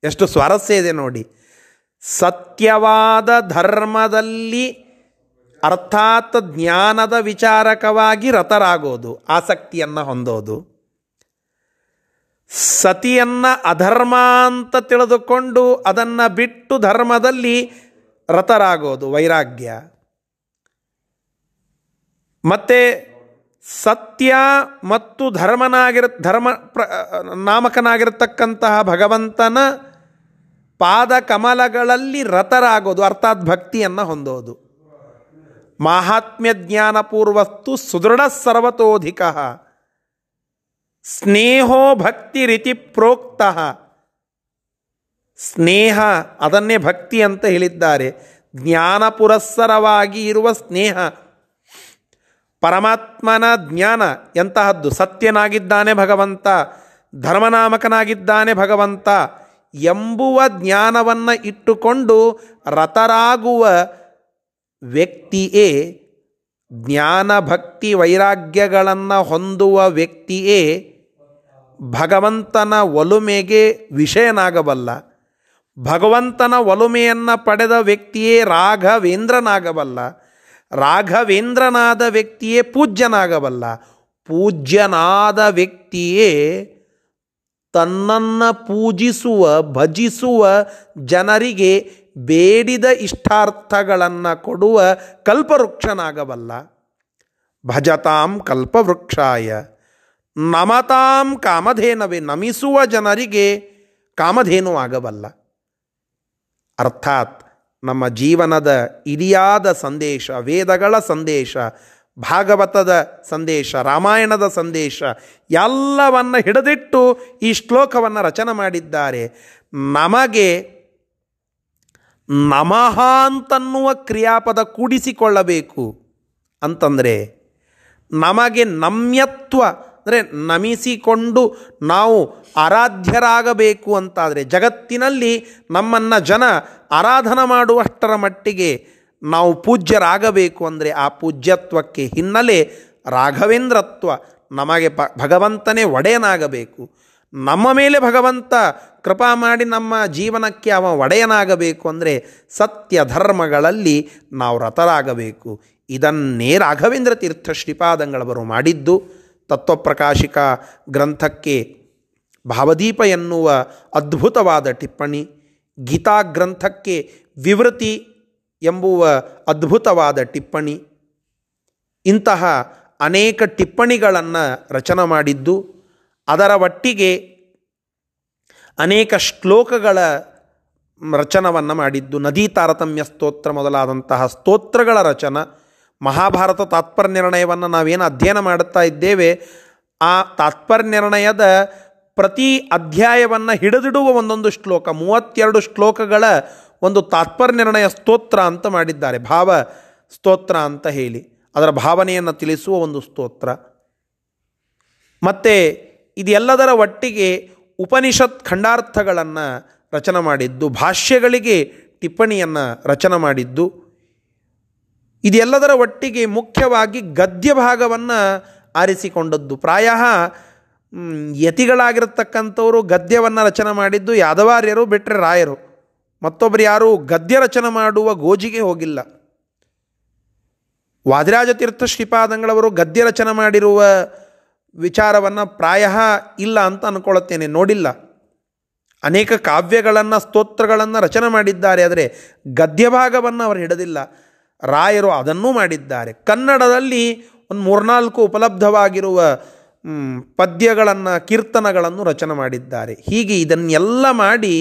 ಎಷ್ಟು ಸ್ವಾರಸ್ಯ ಇದೆ ನೋಡಿ. ಸತ್ಯವಾದ ಧರ್ಮದಲ್ಲಿ ಅರ್ಥಾತ್ ಜ್ಞಾನದ ವಿಚಾರಕವಾಗಿ ರಥರಾಗೋದು, ಆಸಕ್ತಿಯನ್ನು ಹೊಂದೋದು. ಸತಿಯನ್ನು ಅಧರ್ಮ ಅಂತ ತಿಳಿದುಕೊಂಡು ಅದನ್ನು ಬಿಟ್ಟು ಧರ್ಮದಲ್ಲಿ ರಥರಾಗೋದು, ವೈರಾಗ್ಯ. ಮತ್ತು ಸತ್ಯ ಮತ್ತು ಧರ್ಮನಾಗಿರ ಧರ್ಮ ಪ್ರ ನಾಮಕನಾಗಿರತಕ್ಕಂತಹ ಭಗವಂತನ ಪಾದ ಕಮಲಗಳಲ್ಲಿ ರಥರಾಗೋದು, ಅರ್ಥಾತ್ ಭಕ್ತಿಯನ್ನು ಹೊಂದೋದು. ಮಾಹಾತ್ಮ್ಯ ಜ್ಞಾನಪೂರ್ವಸ್ತು ಸುದೃಢ ಸರ್ವತೋಧಿಕ ಸ್ನೇಹೋ ಭಕ್ತಿ ರೀತಿ ಪ್ರೋಕ್ತ. ಸ್ನೇಹ ಅದನ್ನೇ ಭಕ್ತಿ ಅಂತ ಹೇಳಿದ್ದಾರೆ. ಜ್ಞಾನ ಪುರಸ್ಸರವಾಗಿ ಇರುವ ಸ್ನೇಹ, ಪರಮಾತ್ಮನ ಜ್ಞಾನ ಎಂತಹದ್ದು. ಸತ್ಯನಾಗಿದ್ದಾನೆ ಭಗವಂತ, ಧರ್ಮನಾಮಕನಾಗಿದ್ದಾನೆ ಭಗವಂತ ಎಂಬುವ ಜ್ಞಾನವನ್ನು ಇಟ್ಟುಕೊಂಡು ರಥರಾಗುವ ವ್ಯಕ್ತಿಯೇ ಜ್ಞಾನ ಭಕ್ತಿ ವೈರಾಗ್ಯಗಳನ್ನು ಹೊಂದುವ ವ್ಯಕ್ತಿಯೇ ಭಗವಂತನ ಒಲುಮೆಗೆ ವಿಷಯನಾಗಬಲ್ಲ. ಭಗವಂತನ ಒಲುಮೆಯನ್ನು ಪಡೆದ ವ್ಯಕ್ತಿಯೇ ರಾಘವೇಂದ್ರನಾಗಬಲ್ಲ. ರಾಘವೇಂದ್ರನಾದ ವ್ಯಕ್ತಿಯೇ ಪೂಜ್ಯನಾಗಬಲ್ಲ. ಪೂಜ್ಯನಾದ ವ್ಯಕ್ತಿಯೇ ತನ್ನನ್ನು ಪೂಜಿಸುವ, ಭಜಿಸುವ ಜನರಿಗೆ ಬೇಡಿದ ಇಷ್ಟಾರ್ಥಗಳನ್ನು ಕೊಡುವ ಕಲ್ಪವೃಕ್ಷನಾಗಬಲ್ಲ. ಭಜತಾಂ ಕಲ್ಪವೃಕ್ಷಾಯ ನಮತಾಂ ಕಾಮಧೇನವೇ, ನಮಿಸುವ ಜನರಿಗೆ ಕಾಮಧೇನು ಆಗಬಲ್ಲ. ಅರ್ಥಾತ್ ನಮ್ಮ ಜೀವನದ ಇಡಿಯಾದ ಸಂದೇಶ, ವೇದಗಳ ಸಂದೇಶ, ಭಾಗವತದ ಸಂದೇಶ, ರಾಮಾಯಣದ ಸಂದೇಶ ಎಲ್ಲವನ್ನು ಹಿಡಿದಿಟ್ಟು ಈ ಶ್ಲೋಕವನ್ನು ರಚನೆ ಮಾಡಿದ್ದಾರೆ. ನಮಗೆ ನಮಃ ಅಂತನ್ನುವ ಕ್ರಿಯಾಪದ ಕೂಡಿಸಿಕೊಳ್ಳಬೇಕು ಅಂತಂದರೆ ನಮಗೆ ನಮ್ಯತ್ವ ಅಂದರೆ ನಮಿಸಿಕೊಂಡು ನಾವು ಆರಾಧ್ಯರಾಗಬೇಕು ಅಂತಾದರೆ, ಜಗತ್ತಿನಲ್ಲಿ ನಮ್ಮನ್ನು ಜನ ಆರಾಧನೆ ಮಾಡುವಷ್ಟರ ಮಟ್ಟಿಗೆ ನಾವು ಪೂಜ್ಯರಾಗಬೇಕು ಅಂದರೆ ಆ ಪೂಜ್ಯತ್ವಕ್ಕೆ ಹಿನ್ನೆಲೆ ರಾಘವೇಂದ್ರತ್ವ. ನಮಗೆ ಪ ಭಗವಂತನೇ ಒಡೆಯನಾಗಬೇಕು, ನಮ್ಮ ಮೇಲೆ ಭಗವಂತ ಕೃಪಾ ಮಾಡಿ ನಮ್ಮ ಜೀವನಕ್ಕೆ ಅವ ಒಡೆಯನಾಗಬೇಕು ಅಂದರೆ ಸತ್ಯ ಧರ್ಮಗಳಲ್ಲಿ ನಾವು ರತರಾಗಬೇಕು. ಇದನ್ನೇ ರಾಘವೇಂದ್ರ ತೀರ್ಥ ಶ್ರೀಪಾದಂಗಳವರು ಮಾಡಿದ್ದು. ತತ್ವಪ್ರಕಾಶಿಕ ಗ್ರಂಥಕ್ಕೆ ಭಾವದೀಪ ಎನ್ನುವ ಅದ್ಭುತವಾದ ಟಿಪ್ಪಣಿ, ಗೀತಾ ಗ್ರಂಥಕ್ಕೆ ವಿವೃತಿ ಎಂಬುವ ಅದ್ಭುತವಾದ ಟಿಪ್ಪಣಿ, ಇಂತಹ ಅನೇಕ ಟಿಪ್ಪಣಿಗಳನ್ನು ರಚನೆ ಮಾಡಿದ್ದು. ಅದರ ಒಟ್ಟಿಗೆ ಅನೇಕ ಶ್ಲೋಕಗಳ ರಚನವನ್ನು ಮಾಡಿದ್ದು. ನದಿ ತಾರತಮ್ಯ ಸ್ತೋತ್ರ ಮೊದಲಾದಂತಹ ಸ್ತೋತ್ರಗಳ ರಚನೆ. ಮಹಾಭಾರತ ತಾತ್ಪರ್ಯನಿರ್ಣಯವನ್ನು ನಾವೇನು ಅಧ್ಯಯನ ಮಾಡುತ್ತಾ ಇದ್ದೇವೆ, ಆ ತಾತ್ಪರ್ಯನಿರ್ಣಯದ ಪ್ರತಿ ಅಧ್ಯಾಯವನ್ನು ಹಿಡಿದಿಡುವ ಒಂದೊಂದು ಶ್ಲೋಕ, ಮೂವತ್ತೆರಡು ಶ್ಲೋಕಗಳ ಒಂದು ತಾತ್ಪರ್ಯನಿರ್ಣಯ ಸ್ತೋತ್ರ ಅಂತ ಮಾಡಿದ್ದಾರೆ. ಭಾವ ಸ್ತೋತ್ರ ಅಂತ ಹೇಳಿ ಅದರ ಭಾವನೆಯನ್ನು ತಿಳಿಸುವ ಒಂದು ಸ್ತೋತ್ರ. ಮತ್ತು ಇದೆಲ್ಲದರ ಒಟ್ಟಿಗೆ ಉಪನಿಷತ್ ಖಂಡಾರ್ಥಗಳನ್ನು ರಚನೆ ಮಾಡಿದ್ದು, ಭಾಷ್ಯಗಳಿಗೆ ಟಿಪ್ಪಣಿಯನ್ನು ರಚನೆ ಮಾಡಿದ್ದು. ಇದೆಲ್ಲದರ ಒಟ್ಟಿಗೆ ಮುಖ್ಯವಾಗಿ ಗದ್ಯ ಭಾಗವನ್ನು ಆರಿಸಿಕೊಂಡದ್ದು. ಪ್ರಾಯ ಯತಿಗಳಾಗಿರತಕ್ಕಂಥವರು ಗದ್ಯವನ್ನು ರಚನೆ ಮಾಡಿದ್ದು ಯಾದವಾರ್ಯರು ಬಿಟ್ಟರೆ ರಾಯರು. ಮತ್ತೊಬ್ಬರು ಯಾರೂ ಗದ್ಯ ರಚನೆ ಮಾಡುವ ಗೋಜಿಗೆ ಹೋಗಿಲ್ಲ. ವಾದಿರಾಜ ತೀರ್ಥ ಶ್ರೀಪಾದಂಗಳವರು ಗದ್ಯ ರಚನೆ ಮಾಡಿರುವ ವಿಚಾರವನ್ನು ಪ್ರಾಯ ಇಲ್ಲ ಅಂತ ಅಂದ್ಕೊಳ್ಳುತ್ತೇನೆ, ನೋಡಿಲ್ಲ. ಅನೇಕ ಕಾವ್ಯಗಳನ್ನು, ಸ್ತೋತ್ರಗಳನ್ನು ರಚನೆ ಮಾಡಿದ್ದಾರೆ, ಆದರೆ ಗದ್ಯ ಭಾಗವನ್ನು ಅವರು ಹಿಡಿದಿಲ್ಲ. ರಾಯರು ಅದನ್ನೂ ಮಾಡಿದ್ದಾರೆ. ಕನ್ನಡದಲ್ಲಿ ಒಂದು ಮೂರ್ನಾಲ್ಕು ಉಪಲಬ್ಧವಾಗಿರುವ ಪದ್ಯಗಳನ್ನು, ಕೀರ್ತನಗಳನ್ನು ರಚನೆ ಮಾಡಿದ್ದಾರೆ. ಹೀಗೆ ಇದನ್ನೆಲ್ಲ ಮಾಡಿ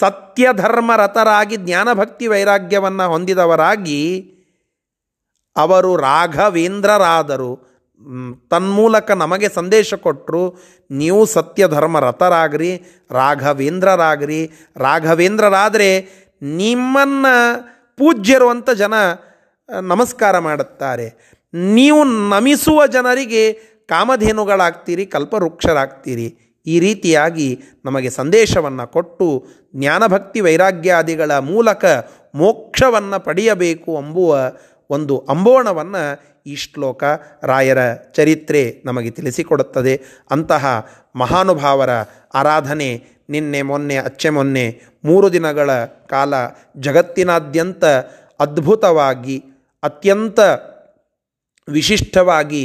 ಸತ್ಯಧರ್ಮ ರತರಾಗಿ ಜ್ಞಾನಭಕ್ತಿ ವೈರಾಗ್ಯವನ್ನು ಹೊಂದಿದವರಾಗಿ ಅವರು ರಾಘವೇಂದ್ರರಾದರು. ತನ್ಮೂಲಕ ನಮಗೆ ಸಂದೇಶ ಕೊಟ್ಟರು, ನೀವು ಸತ್ಯಧರ್ಮ ರತರಾಗ್ರಿ, ರಾಘವೇಂದ್ರರಾಗ್ರಿ. ರಾಘವೇಂದ್ರರಾದರೆ ನಿಮ್ಮನ್ನು ಪೂಜ್ಯರು ಅಂತ ಜನ ನಮಸ್ಕಾರ ಮಾಡುತ್ತಾರೆ. ನೀವು ನಮಿಸುವ ಜನರಿಗೆ ಕಾಮಧೇನುಗಳಾಗ್ತೀರಿ, ಕಲ್ಪವೃಕ್ಷರಾಗ್ತೀರಿ. ಈ ರೀತಿಯಾಗಿ ನಮಗೆ ಸಂದೇಶವನ್ನು ಕೊಟ್ಟು ಜ್ಞಾನಭಕ್ತಿ ವೈರಾಗ್ಯಾದಿಗಳ ಮೂಲಕ ಮೋಕ್ಷವನ್ನು ಪಡೆಯಬೇಕು ಎಂಬುವ ಒಂದು ಅಂಬೋಣವನ್ನು ಈ ಶ್ಲೋಕ, ರಾಯರ ಚರಿತ್ರೆ ನಮಗೆ ತಿಳಿಸಿಕೊಡುತ್ತದೆ. ಅಂತಹ ಮಹಾನುಭಾವರ ಆರಾಧನೆ ನಿನ್ನೆ ಮೊನ್ನೆ ಅಚ್ಚೆ ಮೊನ್ನೆ ಮೂರು ದಿನಗಳ ಕಾಲ ಜಗತ್ತಿನಾದ್ಯಂತ ಅದ್ಭುತವಾಗಿ, ಅತ್ಯಂತ ವಿಶಿಷ್ಟವಾಗಿ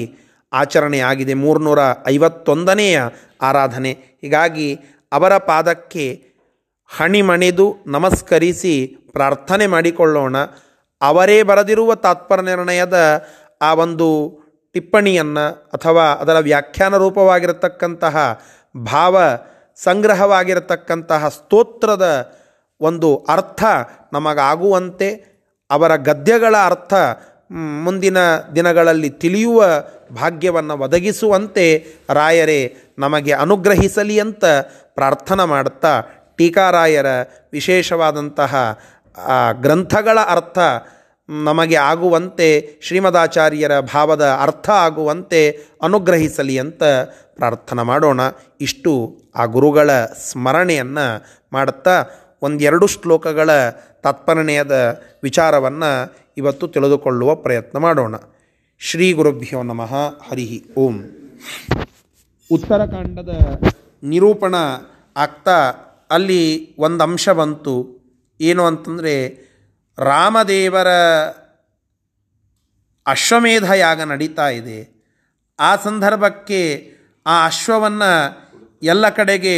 ಆಚರಣೆಯಾಗಿದೆ. ಮೂರುನೂರ ಐವತ್ತೊಂದನೆಯ ಆರಾಧನೆ. ಹೀಗಾಗಿ ಅವರ ಪಾದಕ್ಕೆ ಹಣಿಮಣಿದು ನಮಸ್ಕರಿಸಿ ಪ್ರಾರ್ಥನೆ ಮಾಡಿಕೊಳ್ಳೋಣ. ಅವರೇ ಬರೆದಿರುವ ತಾತ್ಪರ್ಯನಿರ್ಣಯದ ಆ ಒಂದು ಟಿಪ್ಪಣಿಯನ್ನು ಅಥವಾ ಅದರ ವ್ಯಾಖ್ಯಾನ ರೂಪವಾಗಿರತಕ್ಕಂತಹ ಭಾವ ಸಂಗ್ರಹವಾಗಿರತಕ್ಕಂತಹ ಸ್ತೋತ್ರದ ಒಂದು ಅರ್ಥ ನಮಗಾಗುವಂತೆ, ಅವರ ಗದ್ಯಗಳ ಅರ್ಥ ಮುಂದಿನ ದಿನಗಳಲ್ಲಿ ತಿಳಿಯುವ ಭಾಗ್ಯವನ್ನು ಒದಗಿಸುವಂತೆ ರಾಯರೇ ನಮಗೆ ಅನುಗ್ರಹಿಸಲಿ ಅಂತ ಪ್ರಾರ್ಥನೆ ಮಾಡುತ್ತಾ, ಟೀಕಾರಾಯರ ವಿಶೇಷವಾದಂತಹ ಗ್ರಂಥಗಳ ಅರ್ಥ ನಮಗೆ ಆಗುವಂತೆ, ಶ್ರೀಮದಾಚಾರ್ಯರ ಭಾವದ ಅರ್ಥ ಆಗುವಂತೆ ಅನುಗ್ರಹಿಸಲಿ ಅಂತ ಪ್ರಾರ್ಥನೆ ಮಾಡೋಣ. ಇಷ್ಟು ಆ ಗುರುಗಳ ಸ್ಮರಣೆಯನ್ನು ಮಾಡುತ್ತಾ ಒಂದೆರಡು ಶ್ಲೋಕಗಳ ತಾತ್ಪರ್ಯದ ವಿಚಾರವನ್ನು ಇವತ್ತು ತಿಳಿದುಕೊಳ್ಳುವ ಪ್ರಯತ್ನ ಮಾಡೋಣ. ಶ್ರೀ ಗುರುಭ್ಯೋ ನಮಃ. ಹರಿ ಓಂ. ಉತ್ತರಕಾಂಡದ ನಿರೂಪಣ ಆಗ್ತಾ ಅಲ್ಲಿ ಒಂದು ಅಂಶ ಬಂತು. ಏನು ಅಂತಂದರೆ, ರಾಮದೇವರ ಅಶ್ವಮೇಧ ಯಾಗ ನಡೀತಾ ಇದೆ. ಆ ಸಂದರ್ಭಕ್ಕೆ ಆ ಅಶ್ವವನ್ನು ಎಲ್ಲ ಕಡೆಗೆ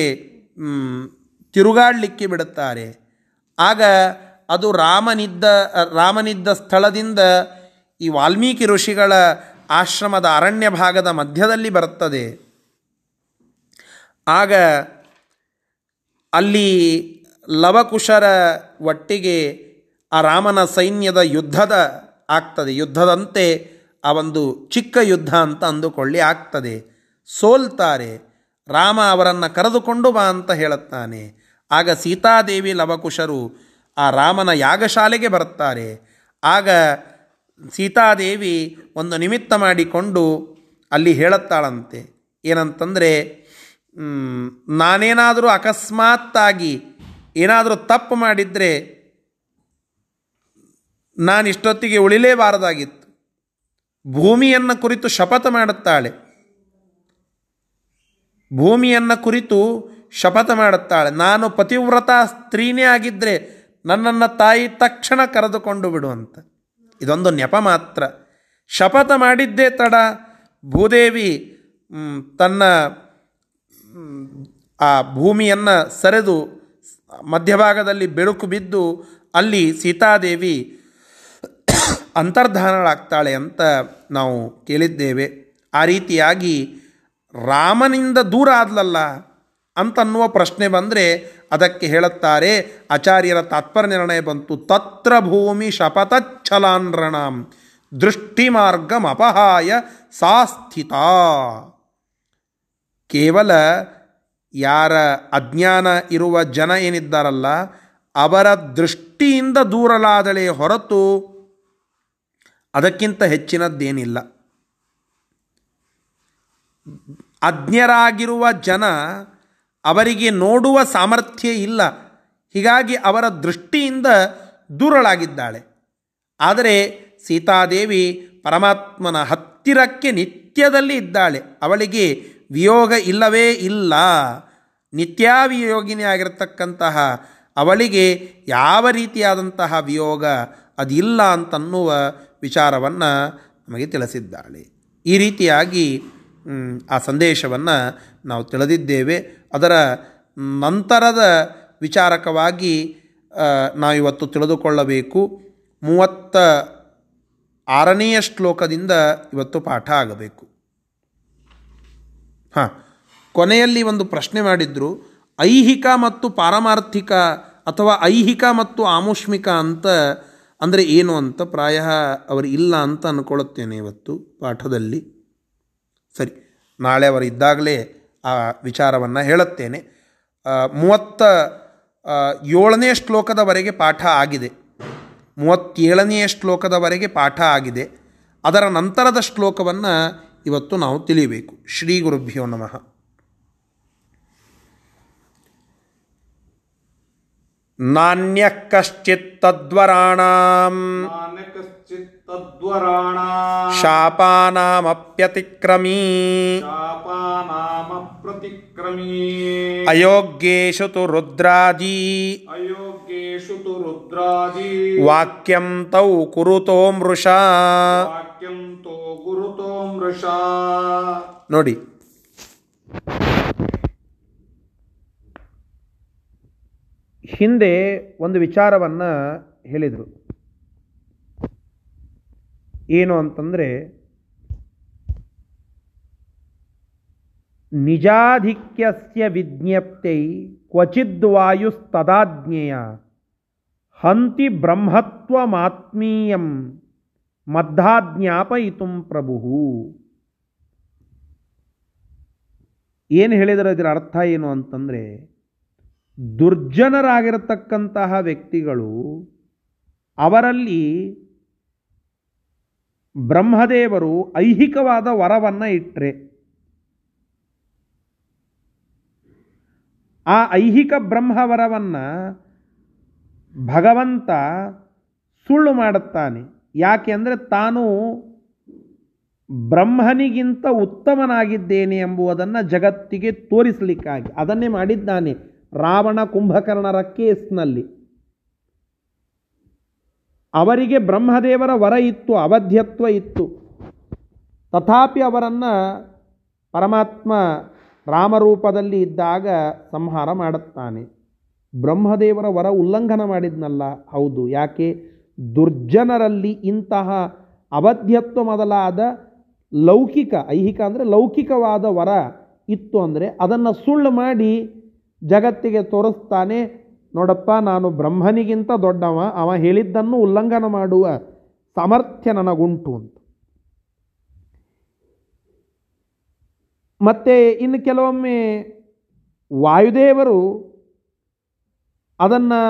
ತಿರುಗಾಡಲಿಕ್ಕೆ ಬಿಡುತ್ತಾರೆ. ಆಗ ಅದು ರಾಮನಿದ್ದ ರಾಮನಿದ್ದ ಸ್ಥಳದಿಂದ ಈ ವಾಲ್ಮೀಕಿ ಋಷಿಗಳ ಆಶ್ರಮದ ಅರಣ್ಯ ಭಾಗದ ಮಧ್ಯದಲ್ಲಿ ಬರುತ್ತದೆ. ಆಗ ಅಲ್ಲಿ ಲವಕುಶರ ಒಟ್ಟಿಗೆ ಆ ರಾಮನ ಸೈನ್ಯದ ಯುದ್ಧದ ಆಗ್ತದೆ, ಯುದ್ಧದಂತೆ ಆ ಒಂದು ಚಿಕ್ಕ ಯುದ್ಧ ಅಂತ ಅಂದುಕೊಳ್ಳಿ ಆಗ್ತದೆ, ಸೋಲ್ತಾರೆ. ರಾಮ ಅವರನ್ನು ಕರೆದುಕೊಂಡು ಬಾ ಅಂತ ಹೇಳುತ್ತಾನೆ. ಆಗ ಸೀತಾದೇವಿ ಲವಕುಶರು ಆ ರಾಮನ ಯಾಗಶಾಲೆಗೆ ಬರ್ತಾರೆ. ಆಗ ಸೀತಾದೇವಿ ಒಂದು ನಿಮಿತ್ತ ಮಾಡಿಕೊಂಡು ಅಲ್ಲಿ ಹೇಳುತ್ತಾಳಂತೆ, ಏನಂತಂದರೆ ನಾನೇನಾದರೂ ಅಕಸ್ಮಾತ್ತಾಗಿ ಏನಾದರೂ ತಪ್ಪು ಮಾಡಿದರೆ ನಾನಿಷ್ಟೊತ್ತಿಗೆ ಉಳಿಲೇಬಾರದಾಗಿತ್ತು. ಭೂಮಿಯನ್ನು ಕುರಿತು ಶಪಥ ಮಾಡುತ್ತಾಳೆ, ಭೂಮಿಯನ್ನು ಕುರಿತು ಶಪಥ ಮಾಡುತ್ತಾಳೆ ನಾನು ಪತಿವ್ರತ ಸ್ತ್ರೀನೇ ಆಗಿದ್ದರೆ ನನ್ನನ್ನು ತಾಯಿ ತಕ್ಷಣ ಕರೆದುಕೊಂಡು ಬಿಡುವಂತ. ಇದೊಂದು ನೆಪ ಮಾತ್ರ, ಶಪಥ ಮಾಡಿದ್ದೇ ತಡ. ಭೂದೇವಿ ತನ್ನ ಆ ಭೂಮಿಯನ್ನು ಸರಿದು ಮಧ್ಯಭಾಗದಲ್ಲಿ ಬೆಳಕು ಬಿದ್ದು ಅಲ್ಲಿ ಸೀತಾದೇವಿ ಅಂತರ್ಧಾನಳಾಗ್ತಾಳೆ ಅಂತ ನಾವು ಕೇಳಿದ್ದೇವೆ. ಆ ರೀತಿಯಾಗಿ ರಾಮನಿಂದ ದೂರ ಆದ್ಲಲ್ಲ ಅಂತನ್ನುವ ಪ್ರಶ್ನೆ ಬಂದರೆ ಅದಕ್ಕೆ ಹೇಳುತ್ತಾರೆ ಆಚಾರ್ಯರ ತಾತ್ಪರ್ಯ ನಿರ್ಣಯ ಬಂತು. ತತ್ರ ಭೂಮಿ ಶಪಥಚ್ಛಲಾನ್ರಣಾಂ ದೃಷ್ಟಿಮಾರ್ಗಂ ಅಪಹಾಯ ಸಾ ಸ್ಥಿತ. ಕೇವಲ ಯಾರ ಅಜ್ಞಾನ ಇರುವ ಜನ ಏನಿದ್ದಾರಲ್ಲ ಅವರ ದೃಷ್ಟಿಯಿಂದ ದೂರಲಾದಳೆ ಹೊರತು ಅದಕ್ಕಿಂತ ಹೆಚ್ಚಿನದ್ದೇನಿಲ್ಲ. ಅಜ್ಞರಾಗಿರುವ ಜನ, ಅವರಿಗೆ ನೋಡುವ ಸಾಮರ್ಥ್ಯ ಇಲ್ಲ, ಹೀಗಾಗಿ ಅವರ ದೃಷ್ಟಿಯಿಂದ ದೂರಳಾಗಿದ್ದಾಳೆ. ಆದರೆ ಸೀತಾದೇವಿ ಪರಮಾತ್ಮನ ಹತ್ತಿರಕ್ಕೆ ನಿತ್ಯದಲ್ಲಿ ಇದ್ದಾಳೆ, ಅವಳಿಗೆ ವಿಯೋಗ ಇಲ್ಲವೇ ಇಲ್ಲ. ನಿತ್ಯಾವಿಯೋಗಿನಿ ಆಗಿರತಕ್ಕಂತಹ ಅವಳಿಗೆ ಯಾವ ರೀತಿಯಾದಂತಹ ವಿಯೋಗ ಅದಿಲ್ಲ ಅಂತನ್ನುವ ವಿಚಾರವನ್ನು ನಮಗೆ ತಿಳಿಸಿದ್ದಾಳೆ. ಈ ರೀತಿಯಾಗಿ ಆ ಸಂದೇಶವನ್ನು ನಾವು ತಿಳಿದಿದ್ದೇವೆ. ಅದರ ನಂತರದ ವಿಚಾರಕವಾಗಿ ನಾವಿವತ್ತು ತಿಳಿದುಕೊಳ್ಳಬೇಕು. ಮೂವತ್ತ ಆರನೆಯ ಶ್ಲೋಕದಿಂದ ಇವತ್ತು ಪಾಠ ಆಗಬೇಕು. ಹಾಂ, ಕೊನೆಯಲ್ಲಿ ಒಂದು ಪ್ರಶ್ನೆ ಮಾಡಿದ್ರು, ಐಹಿಕ ಮತ್ತು ಪಾರಮಾರ್ಥಿಕ ಅಥವಾ ಐಹಿಕ ಮತ್ತು ಆಮುಷ್ಮಿಕ ಅಂತ ಅಂದರೆ ಏನು ಅಂತ. ಪ್ರಾಯ ಅವರು ಇಲ್ಲ ಅಂತ ಅಂದ್ಕೊಳ್ಳುತ್ತೇನೆ ಇವತ್ತು ಪಾಠದಲ್ಲಿ. ಸರಿ, ನಾಳೆ ಅವರು ಇದ್ದಾಗಲೇ ಆ ವಿಚಾರವನ್ನು ಹೇಳುತ್ತೇನೆ. ಮೂವತ್ತ ಏಳನೇ ಶ್ಲೋಕದವರೆಗೆ ಪಾಠ ಆಗಿದೆ, ಮೂವತ್ತೇಳನೆಯ ಶ್ಲೋಕದವರೆಗೆ ಪಾಠ ಆಗಿದೆ. ಅದರ ನಂತರದ ಶ್ಲೋಕವನ್ನು ಇವತ್ತು ನಾವು ತಿಳಿಯಬೇಕು. ಶ್ರೀ ಗುರುಭ್ಯೋ ನಮಃ. ನಾನ್ಯಃ ಕಶ್ಚಿತ್ ತದ್ವರಾಣಾಂ ಶಾಪಾನಾಮಪ್ಯತಿಕ್ರಮೀ ಅಯೋಗ್ಯೇಷು ತು ರುದ್ರಾದಿ ವಾಕ್ಯಂ ತೌ ಕುರುತೋ ಮೃಷಾ. ನೋಡಿ, ಹಿಂದೆ ಒಂದು ವಿಚಾರವನ್ನು ಹೇಳಿದರು, ಏನು ಅಂತಂದರೆ ನಿಜಾಧಿಕ್ಯಸ್ಯ ವಿಜ್ಞಪ್ತೈ ಕ್ವಚಿದ್ವಾಯುಸ್ತದಾಜ್ಞೇಯ ಹಂತಿ ಬ್ರಹ್ಮತ್ವಮಾತ್ಮೀಯಂ ಮದ್ದಾಜ್ಞಾಪಯಿತುಂ ಪ್ರಭು. ಏನು ಹೇಳಿದರೆ ಇದರ ಅರ್ಥ ಏನು ಅಂತಂದರೆ, ದುರ್ಜನರಾಗಿರತಕ್ಕಂತಹ ವ್ಯಕ್ತಿಗಳು ಅವರಲ್ಲಿ ಬ್ರಹ್ಮದೇವರು ಐಹಿಕವಾದ ವರವನ್ನು ಇಟ್ಟರೆ ಆ ಐಹಿಕ ಬ್ರಹ್ಮವರವನ್ನು ಭಗವಂತ ಸುಳ್ಳು ಮಾಡುತ್ತಾನೆ. ಯಾಕೆ ಅಂದರೆ ತಾನು ಬ್ರಹ್ಮನಿಗಿಂತ ಉತ್ತಮನಾಗಿದ್ದೇನೆ ಎಂಬುವುದನ್ನು ಜಗತ್ತಿಗೆ ತೋರಿಸಲಿಕ್ಕಾಗಿ ಅದನ್ನೇ ಮಾಡಿದ್ದಾನೆ ರಾವಣ ಕುಂಭಕರ್ಣರ ಕೇಸ್ನಲ್ಲಿ. ಅವರಿಗೆ ಬ್ರಹ್ಮದೇವರ ವರ ಇತ್ತು, ಅವಧ್ಯತ್ವ ಇತ್ತು. ತಥಾಪಿ ಅವರನ್ನು ಪರಮಾತ್ಮ ರಾಮರೂಪದಲ್ಲಿ ಇದ್ದಾಗ ಸಂಹಾರ ಮಾಡುತ್ತಾನೆ. ಬ್ರಹ್ಮದೇವರ ವರ ಉಲ್ಲಂಘನ ಮಾಡಿದ್ನಲ್ಲ. ಹೌದು, ಯಾಕೆ ದುರ್ಜನರಲ್ಲಿ ಇಂತಹ ಅವಧ್ಯತ್ವ ಮೊದಲಾದ ಲೌಕಿಕ ಐಹಿಕ ಅಂದರೆ ಲೌಕಿಕವಾದ ವರ ಇತ್ತು ಅಂದರೆ ಅದನ್ನು ಸುಳ್ಳು ಮಾಡಿ ಜಗತ್ತಿಗೆ ತೋರಿಸ್ತಾನೆ. ನೋಡಪ್ಪ, ನಾನು ಬ್ರಹ್ಮನಿಗಿಂತ ದೊಡ್ಡವ, ಅವ ಹೇಳಿದ್ದನ್ನು ಉಲ್ಲಂಘನ ಮಾಡುವ ಸಾಮರ್ಥ್ಯ ನನಗುಂಟು ಅಂತ. ಮತ್ತು ಇನ್ನು ಕೆಲವೊಮ್ಮೆ ವಾಯುದೇವರು ಅದನ್ನು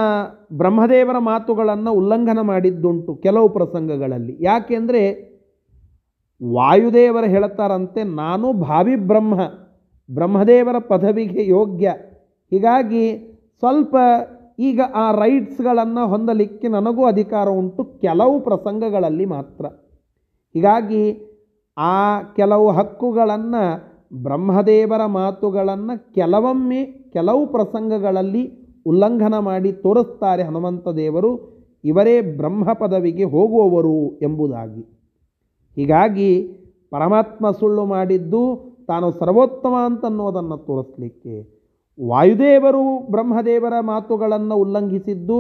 ಬ್ರಹ್ಮದೇವರ ಮಾತುಗಳನ್ನು ಉಲ್ಲಂಘನ ಮಾಡಿದ್ದುಂಟು ಕೆಲವು ಪ್ರಸಂಗಗಳಲ್ಲಿ. ಯಾಕೆಂದರೆ ವಾಯುದೇವರು ಹೇಳ್ತಾರಂತೆ, ನಾನು ಭಾವಿ ಬ್ರಹ್ಮ, ಬ್ರಹ್ಮದೇವರ ಪದವಿಗೆ ಯೋಗ್ಯ, ಹೀಗಾಗಿ ಸ್ವಲ್ಪ ಈಗ ಆ ರೈಟ್ಸ್ಗಳನ್ನು ಹೊಂದಲಿಕ್ಕೆ ನನಗೂ ಅಧಿಕಾರ ಉಂಟು, ಕೆಲವು ಪ್ರಸಂಗಗಳಲ್ಲಿ ಮಾತ್ರ. ಹೀಗಾಗಿ ಆ ಕೆಲವು ಹಕ್ಕುಗಳನ್ನು, ಬ್ರಹ್ಮದೇವರ ಮಾತುಗಳನ್ನು ಕೆಲವೊಮ್ಮೆ ಕೆಲವು ಪ್ರಸಂಗಗಳಲ್ಲಿ ಉಲ್ಲಂಘನ ಮಾಡಿ ತೋರಿಸ್ತಾರೆ ಹನುಮಂತ ದೇವರು, ಇವರೇ ಬ್ರಹ್ಮ ಪದವಿಗೆ ಹೋಗುವವರು ಎಂಬುದಾಗಿ. ಹೀಗಾಗಿ ಪರಮಾತ್ಮ ಸುಳ್ಳು ಮಾಡಿದ್ದು ತಾನು ಸರ್ವೋತ್ತಮ ಅಂತನ್ನುವುದನ್ನು ತೋರಿಸಲಿಕ್ಕೆ, ವಾಯುದೇವರು ಬ್ರಹ್ಮದೇವರ ಮಾತುಗಳನ್ನು ಉಲ್ಲಂಘಿಸಿದ್ದು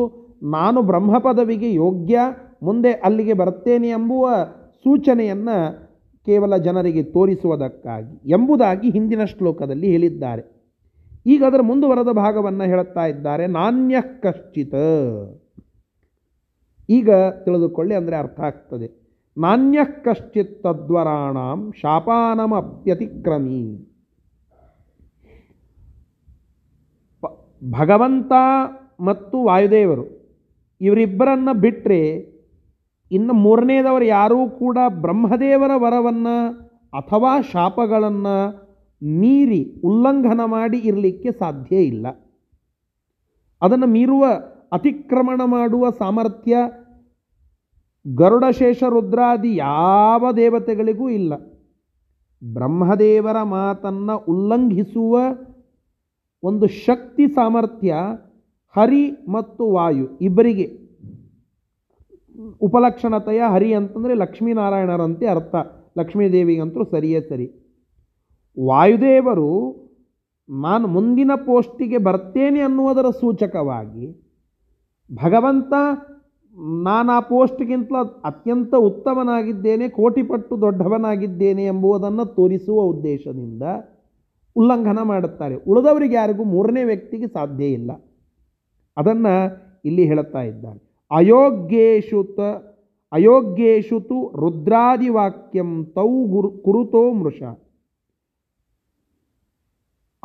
ನಾನು ಬ್ರಹ್ಮ ಪದವಿಗೆ ಯೋಗ್ಯ, ಮುಂದೆ ಅಲ್ಲಿಗೆ ಬರ್ತೇನೆ ಎಂಬುವ ಸೂಚನೆಯನ್ನು ಕೇವಲ ಜನರಿಗೆ ತೋರಿಸುವುದಕ್ಕಾಗಿ ಎಂಬುದಾಗಿ ಹಿಂದಿನ ಶ್ಲೋಕದಲ್ಲಿ ಹೇಳಿದ್ದಾರೆ. ಈಗ ಅದರ ಮುಂದುವರೆದ ಭಾಗವನ್ನು ಹೇಳುತ್ತಾ ಇದ್ದಾರೆ. ನಾಣ್ಯ ಕಶ್ಚಿತ, ಈಗ ತಿಳಿದುಕೊಳ್ಳಿ, ಅಂದರೆ ಅರ್ಥ ಆಗ್ತದೆ. ನಾಣ್ಯ ಕಶ್ಚಿತ್ ತದ್ವರಾಣಾಂ ಶಾಪಾನಂ ಅಪ್ಯತಿಕ್ರಮಿ. ಭಗವಂತ ಮತ್ತು ವಾಯುದೇವರು ಇವರಿಬ್ಬರನ್ನು ಬಿಟ್ಟರೆ ಇನ್ನು ಮೂರನೇದವರು ಯಾರೂ ಕೂಡ ಬ್ರಹ್ಮದೇವರ ವರವನ್ನು ಅಥವಾ ಶಾಪಗಳನ್ನು ಮೀರಿ ಉಲ್ಲಂಘನ ಮಾಡಿ ಇರಲಿಕ್ಕೆ ಸಾಧ್ಯ ಇಲ್ಲ. ಅದನ್ನು ಮೀರುವ, ಅತಿಕ್ರಮಣ ಮಾಡುವ ಸಾಮರ್ಥ್ಯ ಗರುಡಶೇಷ ರುದ್ರಾದಿ ಯಾವ ದೇವತೆಗಳಿಗೂ ಇಲ್ಲ. ಬ್ರಹ್ಮದೇವರ ಮಾತನ್ನು ಉಲ್ಲಂಘಿಸುವ ಒಂದು ಶಕ್ತಿ ಸಾಮರ್ಥ್ಯ ಹರಿ ಮತ್ತು ವಾಯು ಇಬ್ಬರಿಗೆ. ಉಪಲಕ್ಷಣತೆಯ ಹರಿ ಅಂತಂದರೆ ಲಕ್ಷ್ಮೀನಾರಾಯಣರಂತೆ ಅರ್ಥ, ಲಕ್ಷ್ಮೀದೇವಿಗಂತೂ ಸರಿಯೇ ಸರಿ. ವಾಯುದೇವರು ನಾನು ಮುಂದಿನ ಪೋಸ್ಟಿಗೆ ಬರ್ತೇನೆ ಅನ್ನುವುದರ ಸೂಚಕವಾಗಿ, ಭಗವಂತ ನಾನು ಆ ಪೋಸ್ಟ್ಗಿಂತಲೂ ಅತ್ಯಂತ ಉತ್ತಮನಾಗಿದ್ದೇನೆ, ಕೋಟಿಪಟ್ಟು ದೊಡ್ಡವನಾಗಿದ್ದೇನೆ ಎಂಬುವುದನ್ನು ತೋರಿಸುವ ಉದ್ದೇಶದಿಂದ ಉಲ್ಲಂಘನ ಮಾಡುತ್ತಾರೆ. ಉಳಿದವರಿಗೆ ಯಾರಿಗೂ, ಮೂರನೇ ವ್ಯಕ್ತಿಗೆ ಸಾಧ್ಯ ಇಲ್ಲ. ಅದನ್ನು ಇಲ್ಲಿ ಹೇಳುತ್ತಾ ಇದ್ದಾನೆ. ಅಯೋಗ್ಯೇಶು ತ ಅಯೋಗ್ಯೇಶು ತು ರುದ್ರಾದಿವಾಕ್ಯಂ ತೌ ಗುರು ಕುರುತೋ ಮೃಷ.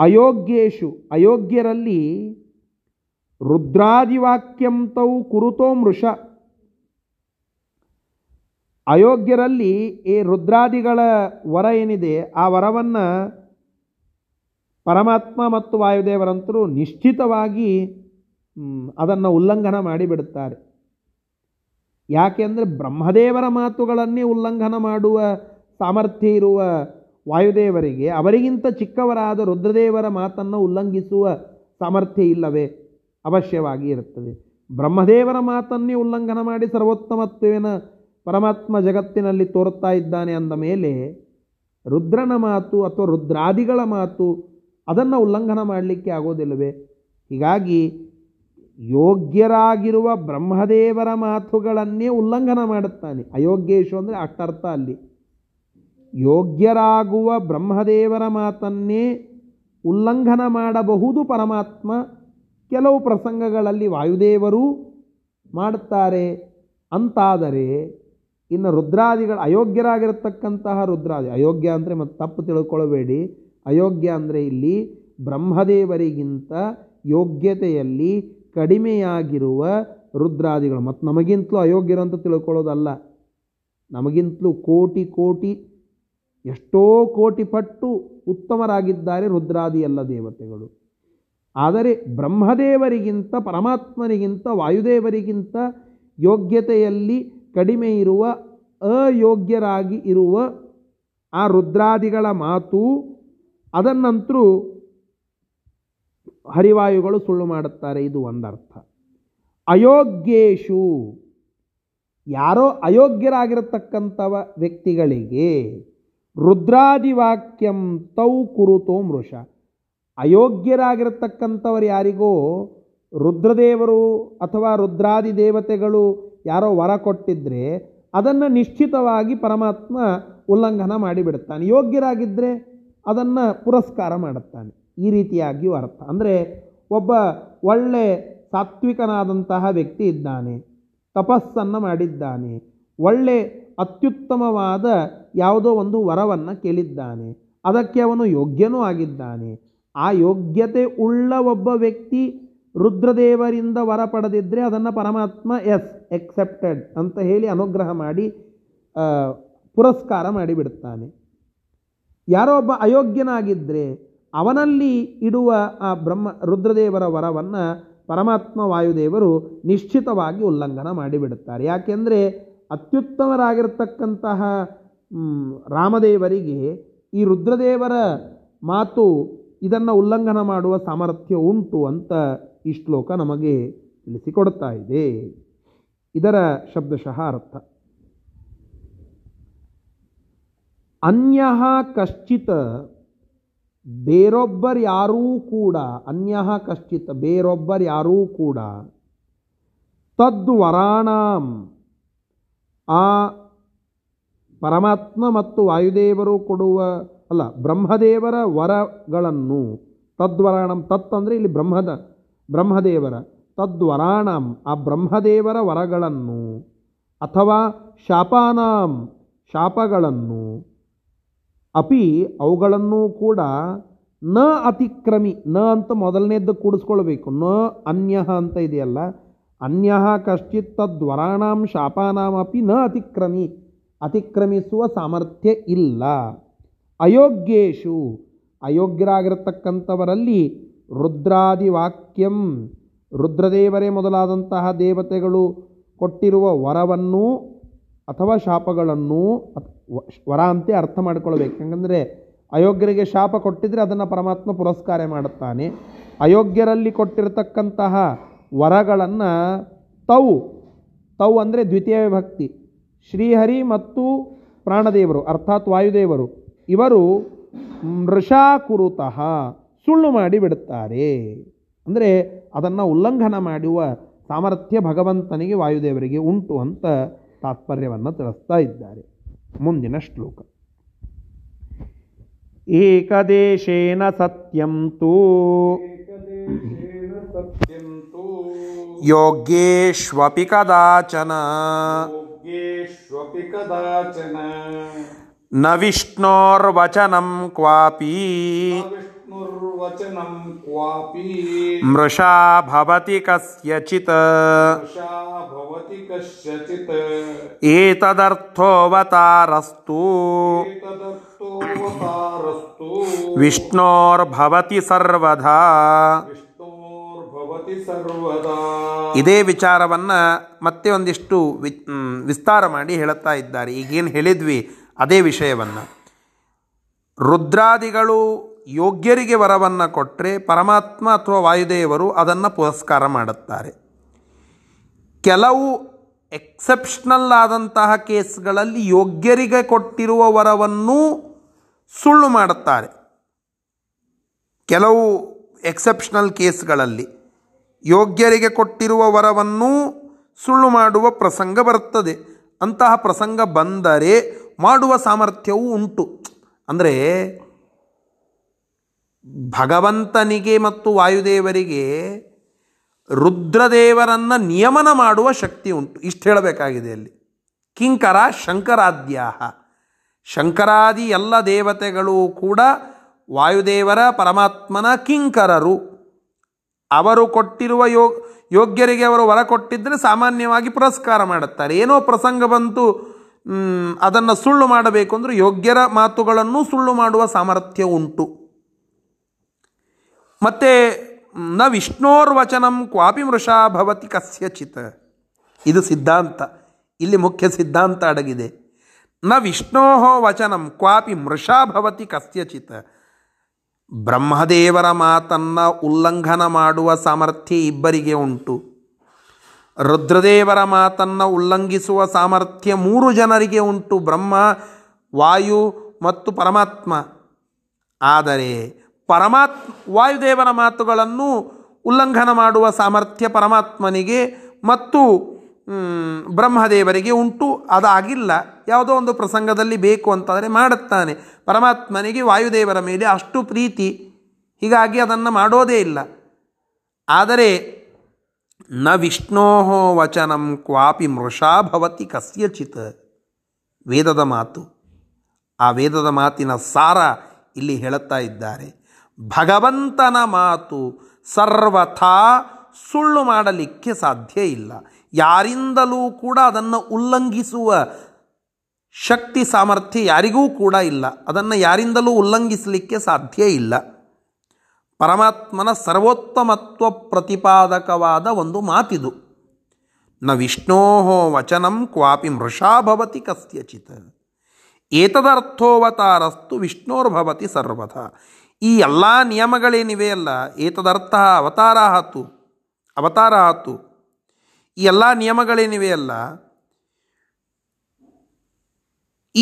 ಅಯೋಗ್ಯೇಶು, ಅಯೋಗ್ಯರಲ್ಲಿ ರುದ್ರಾದಿವಾಕ್ಯಂ ತೌ ಕುರುತೋ ಮೃಷ. ಅಯೋಗ್ಯರಲ್ಲಿ ಈ ರುದ್ರಾದಿಗಳ ವರ ಏನಿದೆ, ಆ ವರವನ್ನು ಪರಮಾತ್ಮ ಮತ್ತು ವಾಯುದೇವರಂತರೂ ನಿಶ್ಚಿತವಾಗಿ ಅದನ್ನು ಉಲ್ಲಂಘನ ಮಾಡಿಬಿಡುತ್ತಾರೆ. ಯಾಕೆಂದರೆ ಬ್ರಹ್ಮದೇವರ ಮಾತುಗಳನ್ನೇ ಉಲ್ಲಂಘನ ಮಾಡುವ ಸಾಮರ್ಥ್ಯ ಇರುವ ವಾಯುದೇವರಿಗೆ ಅವರಿಗಿಂತ ಚಿಕ್ಕವರಾದ ರುದ್ರದೇವರ ಮಾತನ್ನು ಉಲ್ಲಂಘಿಸುವ ಸಾಮರ್ಥ್ಯ ಇಲ್ಲವೇ? ಅವಶ್ಯವಾಗಿ ಇರುತ್ತದೆ. ಬ್ರಹ್ಮದೇವರ ಮಾತನ್ನೇ ಉಲ್ಲಂಘನ ಮಾಡಿ ಸರ್ವೋತ್ತಮತ್ವೇನ ಪರಮಾತ್ಮ ಜಗತ್ತಿನಲ್ಲಿ ತೋರ್ತಾ ಇದ್ದಾನೆ ಅಂದ ಮೇಲೆ, ರುದ್ರನ ಮಾತು ಅಥವಾ ರುದ್ರಾದಿಗಳ ಮಾತು ಅದನ್ನು ಉಲ್ಲಂಘನ ಮಾಡಲಿಕ್ಕೆ ಆಗೋದಿಲ್ಲವೇ? ಹೀಗಾಗಿ ಯೋಗ್ಯರಾಗಿರುವ ಬ್ರಹ್ಮದೇವರ ಮಾತುಗಳನ್ನೇ ಉಲ್ಲಂಘನ ಮಾಡುತ್ತಾನೆ. ಅಯೋಗ್ಯೇಶು ಅಂದರೆ ಅಷ್ಟರ್ಥ ಅಲ್ಲಿ. ಯೋಗ್ಯರಾಗುವ ಬ್ರಹ್ಮದೇವರ ಮಾತನ್ನೇ ಉಲ್ಲಂಘನ ಮಾಡಬಹುದು ಪರಮಾತ್ಮ. ಕೆಲವು ಪ್ರಸಂಗಗಳಲ್ಲಿ ವಾಯುದೇವರು ಮಾಡುತ್ತಾರೆ ಅಂತಾದರೆ, ಇನ್ನು ರುದ್ರಾದಿಗಳು ಅಯೋಗ್ಯರಾಗಿರತಕ್ಕಂತಹ ರುದ್ರಾದಿ, ಅಯೋಗ್ಯ ಅಂದರೆ ಮತ್ತು ತಪ್ಪು ತಿಳ್ಕೊಳ್ಳಬೇಡಿ, ಅಯೋಗ್ಯ ಅಂದರೆ ಇಲ್ಲಿ ಬ್ರಹ್ಮದೇವರಿಗಿಂತ ಯೋಗ್ಯತೆಯಲ್ಲಿ ಕಡಿಮೆಯಾಗಿರುವ ರುದ್ರಾದಿಗಳು. ಮತ್ತು ನಮಗಿಂತಲೂ ಅಯೋಗ್ಯರು ಅಂತ ತಿಳ್ಕೊಳ್ಳೋದಲ್ಲ, ನಮಗಿಂತಲೂ ಕೋಟಿ ಕೋಟಿ ಎಷ್ಟೋ ಕೋಟಿ ಪಟ್ಟು ಉತ್ತಮರಾಗಿದ್ದಾರೆ ರುದ್ರಾದಿ ಎಲ್ಲ ದೇವತೆಗಳು. ಆದರೆ ಬ್ರಹ್ಮದೇವರಿಗಿಂತ, ಪರಮಾತ್ಮನಿಗಿಂತ, ವಾಯುದೇವರಿಗಿಂತ ಯೋಗ್ಯತೆಯಲ್ಲಿ ಕಡಿಮೆ ಇರುವ, ಅಯೋಗ್ಯರಾಗಿ ಇರುವ ಆ ರುದ್ರಾದಿಗಳ ಮಾತು ಅದನ್ನಂತರೂ ಹರಿವಾಯುಗಳು ಸುಳ್ಳು ಮಾಡುತ್ತಾರೆ. ಇದು ಒಂದರ್ಥ. ಅಯೋಗ್ಯೇಶು, ಯಾರೋ ಅಯೋಗ್ಯರಾಗಿರತಕ್ಕಂಥವ ವ್ಯಕ್ತಿಗಳಿಗೆ ರುದ್ರಾದಿವಾಕ್ಯಂ ತೌ ಕುರುತೋ ಮೃಷ. ಅಯೋಗ್ಯರಾಗಿರತಕ್ಕಂಥವರು ಯಾರಿಗೋ ರುದ್ರದೇವರು ಅಥವಾ ರುದ್ರಾದಿ ದೇವತೆಗಳು ಯಾರೋ ವರ ಕೊಟ್ಟಿದ್ದರೆ ಅದನ್ನು ನಿಶ್ಚಿತವಾಗಿ ಪರಮಾತ್ಮ ಉಲ್ಲಂಘನ ಮಾಡಿಬಿಡುತ್ತಾನೆ. ಯೋಗ್ಯರಾಗಿದ್ದರೆ ಅದನ್ನು ಪುರಸ್ಕಾರ ಮಾಡುತ್ತಾನೆ. ಈ ರೀತಿಯಾಗಿಯೂ ಅರ್ಥ. ಅಂದರೆ ಒಬ್ಬ ಒಳ್ಳೆ ಸಾತ್ವಿಕನಾದಂತಹ ವ್ಯಕ್ತಿ ಇದ್ದಾನೆ, ತಪಸ್ಸನ್ನು ಮಾಡಿದ್ದಾನೆ, ಒಳ್ಳೆ ಅತ್ಯುತ್ತಮವಾದ ಯಾವುದೋ ಒಂದು ವರವನ್ನು ಕೇಳಿದ್ದಾನೆ, ಅದಕ್ಕೆ ಅವನು ಯೋಗ್ಯನೂ ಆಗಿದ್ದಾನೆ. ಆ ಯೋಗ್ಯತೆ ಉಳ್ಳ ಒಬ್ಬ ವ್ಯಕ್ತಿ ರುದ್ರದೇವರಿಂದ ವರ ಪಡೆದಿದ್ದರೆ ಅದನ್ನು ಪರಮಾತ್ಮ ಎಸ್ ಎಕ್ಸೆಪ್ಟೆಡ್ ಅಂತ ಹೇಳಿ ಅನುಗ್ರಹ ಮಾಡಿ ಪುರಸ್ಕಾರ ಮಾಡಿಬಿಡ್ತಾನೆ. ಯಾರೋ ಒಬ್ಬ ಅಯೋಗ್ಯನಾಗಿದ್ದರೆ ಅವನಲ್ಲಿ ಇಡುವ ಆ ಬ್ರಹ್ಮ ರುದ್ರದೇವರ ವರವನ್ನು ಪರಮಾತ್ಮ ವಾಯುದೇವರು ನಿಶ್ಚಿತವಾಗಿ ಉಲ್ಲಂಘನ ಮಾಡಿಬಿಡುತ್ತಾರೆ. ಯಾಕೆಂದರೆ ಅತ್ಯುತ್ತಮರಾಗಿರ್ತಕ್ಕಂತಹ ರಾಮದೇವರಿಗೆ ಈ ರುದ್ರದೇವರ ಮಾತು ಇದನ್ನು ಉಲ್ಲಂಘನ ಮಾಡುವ ಸಾಮರ್ಥ್ಯ ಉಂಟು ಅಂತ ಈ ಶ್ಲೋಕ ನಮಗೆ ತಿಳಿಸಿಕೊಡ್ತಾ ಇದೆ. ಇದರ ಶಬ್ದಶಃ ಅರ್ಥ. ಅನ್ಯಃ ಕಶ್ಚಿತ್, ಬೇರೊಬ್ಬರ್ಯಾರೂ ಕೂಡ, ಅನ್ಯಃ ಕಶ್ಚಿತ್ ಬೇರೊಬ್ಬರ್ಯಾರೂ ಕೂಡ, ತದ್ವರಾಣಾಂ ಆ ಪರಮಾತ್ಮ ಮತ್ತು ವಾಯುದೇವರು ಕೊಡುವ ಅಲ್ಲ ಬ್ರಹ್ಮದೇವರ ವರಗಳನ್ನು, ತದ್ವರಾಣಂ ತತ್ ಅಂದರೆ ಇಲ್ಲಿ ಬ್ರಹ್ಮದ ಬ್ರಹ್ಮದೇವರ, ತದ್ವರಾಣಂ ಆ ಬ್ರಹ್ಮದೇವರ ವರಗಳನ್ನು ಅಥವಾ ಶಾಪಾನಾಂ ಶಾಪಗಳನ್ನು, ಅಪಿ ಅವುಗಳನ್ನೂ ಕೂಡ, ನ ಅತಿಕ್ರಮಿ, ನ ಅಂತ ಮೊದಲನೇದ್ದು ಕೂಡಿಸ್ಕೊಳ್ಬೇಕು, ನ ಅನ್ಯಃ ಅಂತ ಇದೆಯಲ್ಲ, ಅನ್ಯಃ ಕಶ್ಚಿತ್ ತದ್ವರಾಣಾಂ ಶಾಪಾನಾಂ ಅಪಿ ನ ಅತಿಕ್ರಮಿ, ಅತಿಕ್ರಮಿಸುವ ಸಾಮರ್ಥ್ಯ ಇಲ್ಲ. ಅಯೋಗ್ಯೇಶು ಅಯೋಗ್ಯರಾಗಿರತಕ್ಕಂಥವರಲ್ಲಿ ರುದ್ರಾದಿವಾಕ್ಯಂ ರುದ್ರದೇವರೇ ಮೊದಲಾದಂತಹ ದೇವತೆಗಳು ಕೊಟ್ಟಿರುವ ವರವನ್ನು ಅಥವಾ ಶಾಪಗಳನ್ನು, ವರ ಅಂತೆ ಅರ್ಥ ಮಾಡ್ಕೊಳ್ಬೇಕು. ಯಾಕಂದರೆ ಅಯೋಗ್ಯರಿಗೆ ಶಾಪ ಕೊಟ್ಟಿದ್ರೆ ಅದನ್ನು ಪರಮಾತ್ಮ ಪುರಸ್ಕಾರ ಮಾಡುತ್ತಾನೆ. ಅಯೋಗ್ಯರಲ್ಲಿ ಕೊಟ್ಟಿರತಕ್ಕಂತಹ ವರಗಳನ್ನು ತೌ ತೌ ಅಂದರೆ ದ್ವಿತೀಯ ವಿಭಕ್ತಿ, ಶ್ರೀಹರಿ ಮತ್ತು ಪ್ರಾಣದೇವರು ಅರ್ಥಾತ್ ವಾಯುದೇವರು ಇವರು ಮೃಷಾ ಕುರುತಃ ಸುಳ್ಳು ಮಾಡಿ ಬಿಡುತ್ತಾರೆ. ಅಂದರೆ ಅದನ್ನು ಉಲ್ಲಂಘನ ಮಾಡುವ ಸಾಮರ್ಥ್ಯ ಭಗವಂತನಿಗೆ ವಾಯುದೇವರಿಗೆ ಉಂಟು ಅಂತ ತಾತ್ಪರ್ಯವನ್ನು ತಿಳಿಸ್ತಾ ಇದ್ದಾರೆ. ಮುಂದಿನ ಶ್ಲೋಕ. ಏಕದೇಶೇನ ಸತ್ಯಂ ತೂ ಯೋಗ್ಯೇಶ್ವಪಿ ಕದಾಚನ ನ ವಿಷ್ಣೋರ್ವಚನಂ ಕ್ವಾಪಿ ಮೃಷಾ ಭವತಿ ಕಸ್ಯಚಿತ್ ಏತದರ್ಥೋವತಾರಸ್ತು ವಿಷ್ಣೋರ್ಭವತಿ ಸರ್ವಧಾ. ಇದೇ ವಿಚಾರವನ್ನು ಮತ್ತೆ ಒಂದಿಷ್ಟು ವಿಸ್ತಾರ ಮಾಡಿ ಹೇಳುತ್ತಾ ಇದ್ದಾರೆ. ಈಗೇನು ಹೇಳಿದ್ವಿ ಅದೇ ವಿಷಯವನ್ನು. ರುದ್ರಾದಿಗಳು ಯೋಗ್ಯರಿಗೆ ವರವನ್ನು ಕೊಟ್ಟರೆ ಪರಮಾತ್ಮ ಅಥವಾ ವಾಯುದೇವರು ಅದನ್ನು ಪುರಸ್ಕಾರ ಮಾಡುತ್ತಾರೆ. ಕೆಲವು ಎಕ್ಸೆಪ್ಷನಲ್ ಆದಂತಹ ಕೇಸ್ಗಳಲ್ಲಿ ಯೋಗ್ಯರಿಗೆ ಕೊಟ್ಟಿರುವ ವರವನ್ನು ಸುಳ್ಳು ಮಾಡುತ್ತಾರೆ. ಕೆಲವು ಎಕ್ಸೆಪ್ಷನಲ್ ಕೇಸ್ಗಳಲ್ಲಿ ಯೋಗ್ಯರಿಗೆ ಕೊಟ್ಟಿರುವ ವರವನ್ನು ಸುಳ್ಳು ಮಾಡುವ ಪ್ರಸಂಗ ಬರ್ತದೆ. ಅಂತಹ ಪ್ರಸಂಗ ಬಂದರೆ ಮಾಡುವ ಸಾಮರ್ಥ್ಯವೂ ಉಂಟು. ಅಂದರೆ ಭಗವಂತನಿಗೆ ಮತ್ತು ವಾಯುದೇವರಿಗೆ ರುದ್ರದೇವರನ್ನು ನಿಯಮನ ಮಾಡುವ ಶಕ್ತಿ ಉಂಟು. ಇಷ್ಟು ಹೇಳಬೇಕಾಗಿದೆ ಅಲ್ಲಿ. ಕಿಂಕರ ಶಂಕರಾದ್ಯಾಹ, ಶಂಕರಾದಿ ಎಲ್ಲ ದೇವತೆಗಳು ಕೂಡ ವಾಯುದೇವರ ಪರಮಾತ್ಮನ ಕಿಂಕರರು. ಅವರು ಕೊಟ್ಟಿರುವ ಯೋ ಯೋಗ್ಯರಿಗೆ ಅವರು ವರ ಕೊಟ್ಟಿದ್ದರೆ ಸಾಮಾನ್ಯವಾಗಿ ಪುರಸ್ಕಾರ ಮಾಡುತ್ತಾರೆ. ಏನೋ ಪ್ರಸಂಗ ಬಂತು ಅದನ್ನು ಸುಳ್ಳು ಮಾಡಬೇಕು ಅಂದರೆ ಯೋಗ್ಯರ ಮಾತುಗಳನ್ನು ಸುಳ್ಳು ಮಾಡುವ ಸಾಮರ್ಥ್ಯ ಉಂಟು. ಮತ್ತು ನ ವಿಷ್ಣೋರ್ವಚನಂ ಕ್ವಾಪಿ ಮೃಷಾ ಭವತಿ ಕಸ್ಯಚಿತ್, ಇದು ಸಿದ್ಧಾಂತ, ಇಲ್ಲಿ ಮುಖ್ಯ ಸಿದ್ಧಾಂತ ಅಡಗಿದೆ. ನ ವಿಷ್ಣೋಹೋ ವಚನಂ ಕ್ವಾಪಿ ಮೃಷಾ ಭವತಿ ಕಸ್ಯಚಿತ್, ಬ್ರಹ್ಮದೇವರ ಮಾತನ್ನು ಉಲ್ಲಂಘನ ಮಾಡುವ ಸಾಮರ್ಥ್ಯ ಇಬ್ಬರಿಗೆ ಉಂಟು. ರುದ್ರದೇವರ ಮಾತನ್ನು ಉಲ್ಲಂಘಿಸುವ ಸಾಮರ್ಥ್ಯ ಮೂರು ಜನರಿಗೆ ಉಂಟು, ಬ್ರಹ್ಮ ವಾಯು ಮತ್ತು ಪರಮಾತ್ಮ. ಆದರೆ ಪರಮಾತ್ಮ ವಾಯುದೇವರ ಮಾತುಗಳನ್ನು ಉಲ್ಲಂಘನ ಮಾಡುವ ಸಾಮರ್ಥ್ಯ ಪರಮಾತ್ಮನಿಗೆ ಮತ್ತು ಬ್ರಹ್ಮದೇವರಿಗೆ ಉಂಟು, ಅದಾಗಿಲ್ಲ. ಯಾವುದೋ ಒಂದು ಪ್ರಸಂಗದಲ್ಲಿ ಬೇಕು ಅಂತಂದರೆ ಮಾಡುತ್ತಾನೆ. ಪರಮಾತ್ಮನಿಗೆ ವಾಯುದೇವರ ಮೇಲೆ ಅಷ್ಟು ಪ್ರೀತಿ, ಹೀಗಾಗಿ ಅದನ್ನು ಮಾಡೋದೇ ಇಲ್ಲ. ಆದರೆ ನ ವಿಷ್ಣೋ ವಚನಂ ಕ್ವಾಪಿ ಮೃಷಾ ಭವತಿ ಕಸ್ಯಚಿತ್. ವೇದದ ಮಾತು, ಆ ವೇದದ ಮಾತಿನ ಸಾರ ಇಲ್ಲಿ ಹೇಳುತ್ತಾ ಇದ್ದಾರೆ. ಭಗವಂತನ ಮಾತು ಸರ್ವಥಾ ಸುಳ್ಳು ಮಾಡಲಿಕ್ಕೆ ಸಾಧ್ಯ ಇಲ್ಲ. ಯಾರಿಂದಲೂ ಕೂಡ ಅದನ್ನು ಉಲ್ಲಂಘಿಸುವ ಶಕ್ತಿ ಸಾಮರ್ಥ್ಯ ಯಾರಿಗೂ ಕೂಡ ಇಲ್ಲ. ಅದನ್ನು ಯಾರಿಂದಲೂ ಉಲ್ಲಂಘಿಸಲಿಕ್ಕೆ ಸಾಧ್ಯ ಇಲ್ಲ. ಪರಮಾತ್ಮನ ಸರ್ವೋತ್ತಮತ್ವ ಪ್ರತಿಪಾದಕವಾದ ಒಂದು ಮಾತಿದು. ನ ವಿಷ್ಣೋ ವಚನಂ ಕ್ವಾಪಿ ಮೃಷಾ ಭವತಿ ಕಸ್ಯಚಿತ್. ಏತದರ್ಥೋವತಾರಸ್ತು ವಿಷ್ಣೋರ್ಭವತಿ ಸರ್ವಥಾ. ಈ ಎಲ್ಲ ನಿಯಮಗಳೇನಿವೆಯಲ್ಲ, ಏತದರ್ಥ ಅವತಾರ ಆತು ಅವತಾರ ಆತು ಈ ಎಲ್ಲ ನಿಯಮಗಳೇನಿವೆಯಲ್ಲ,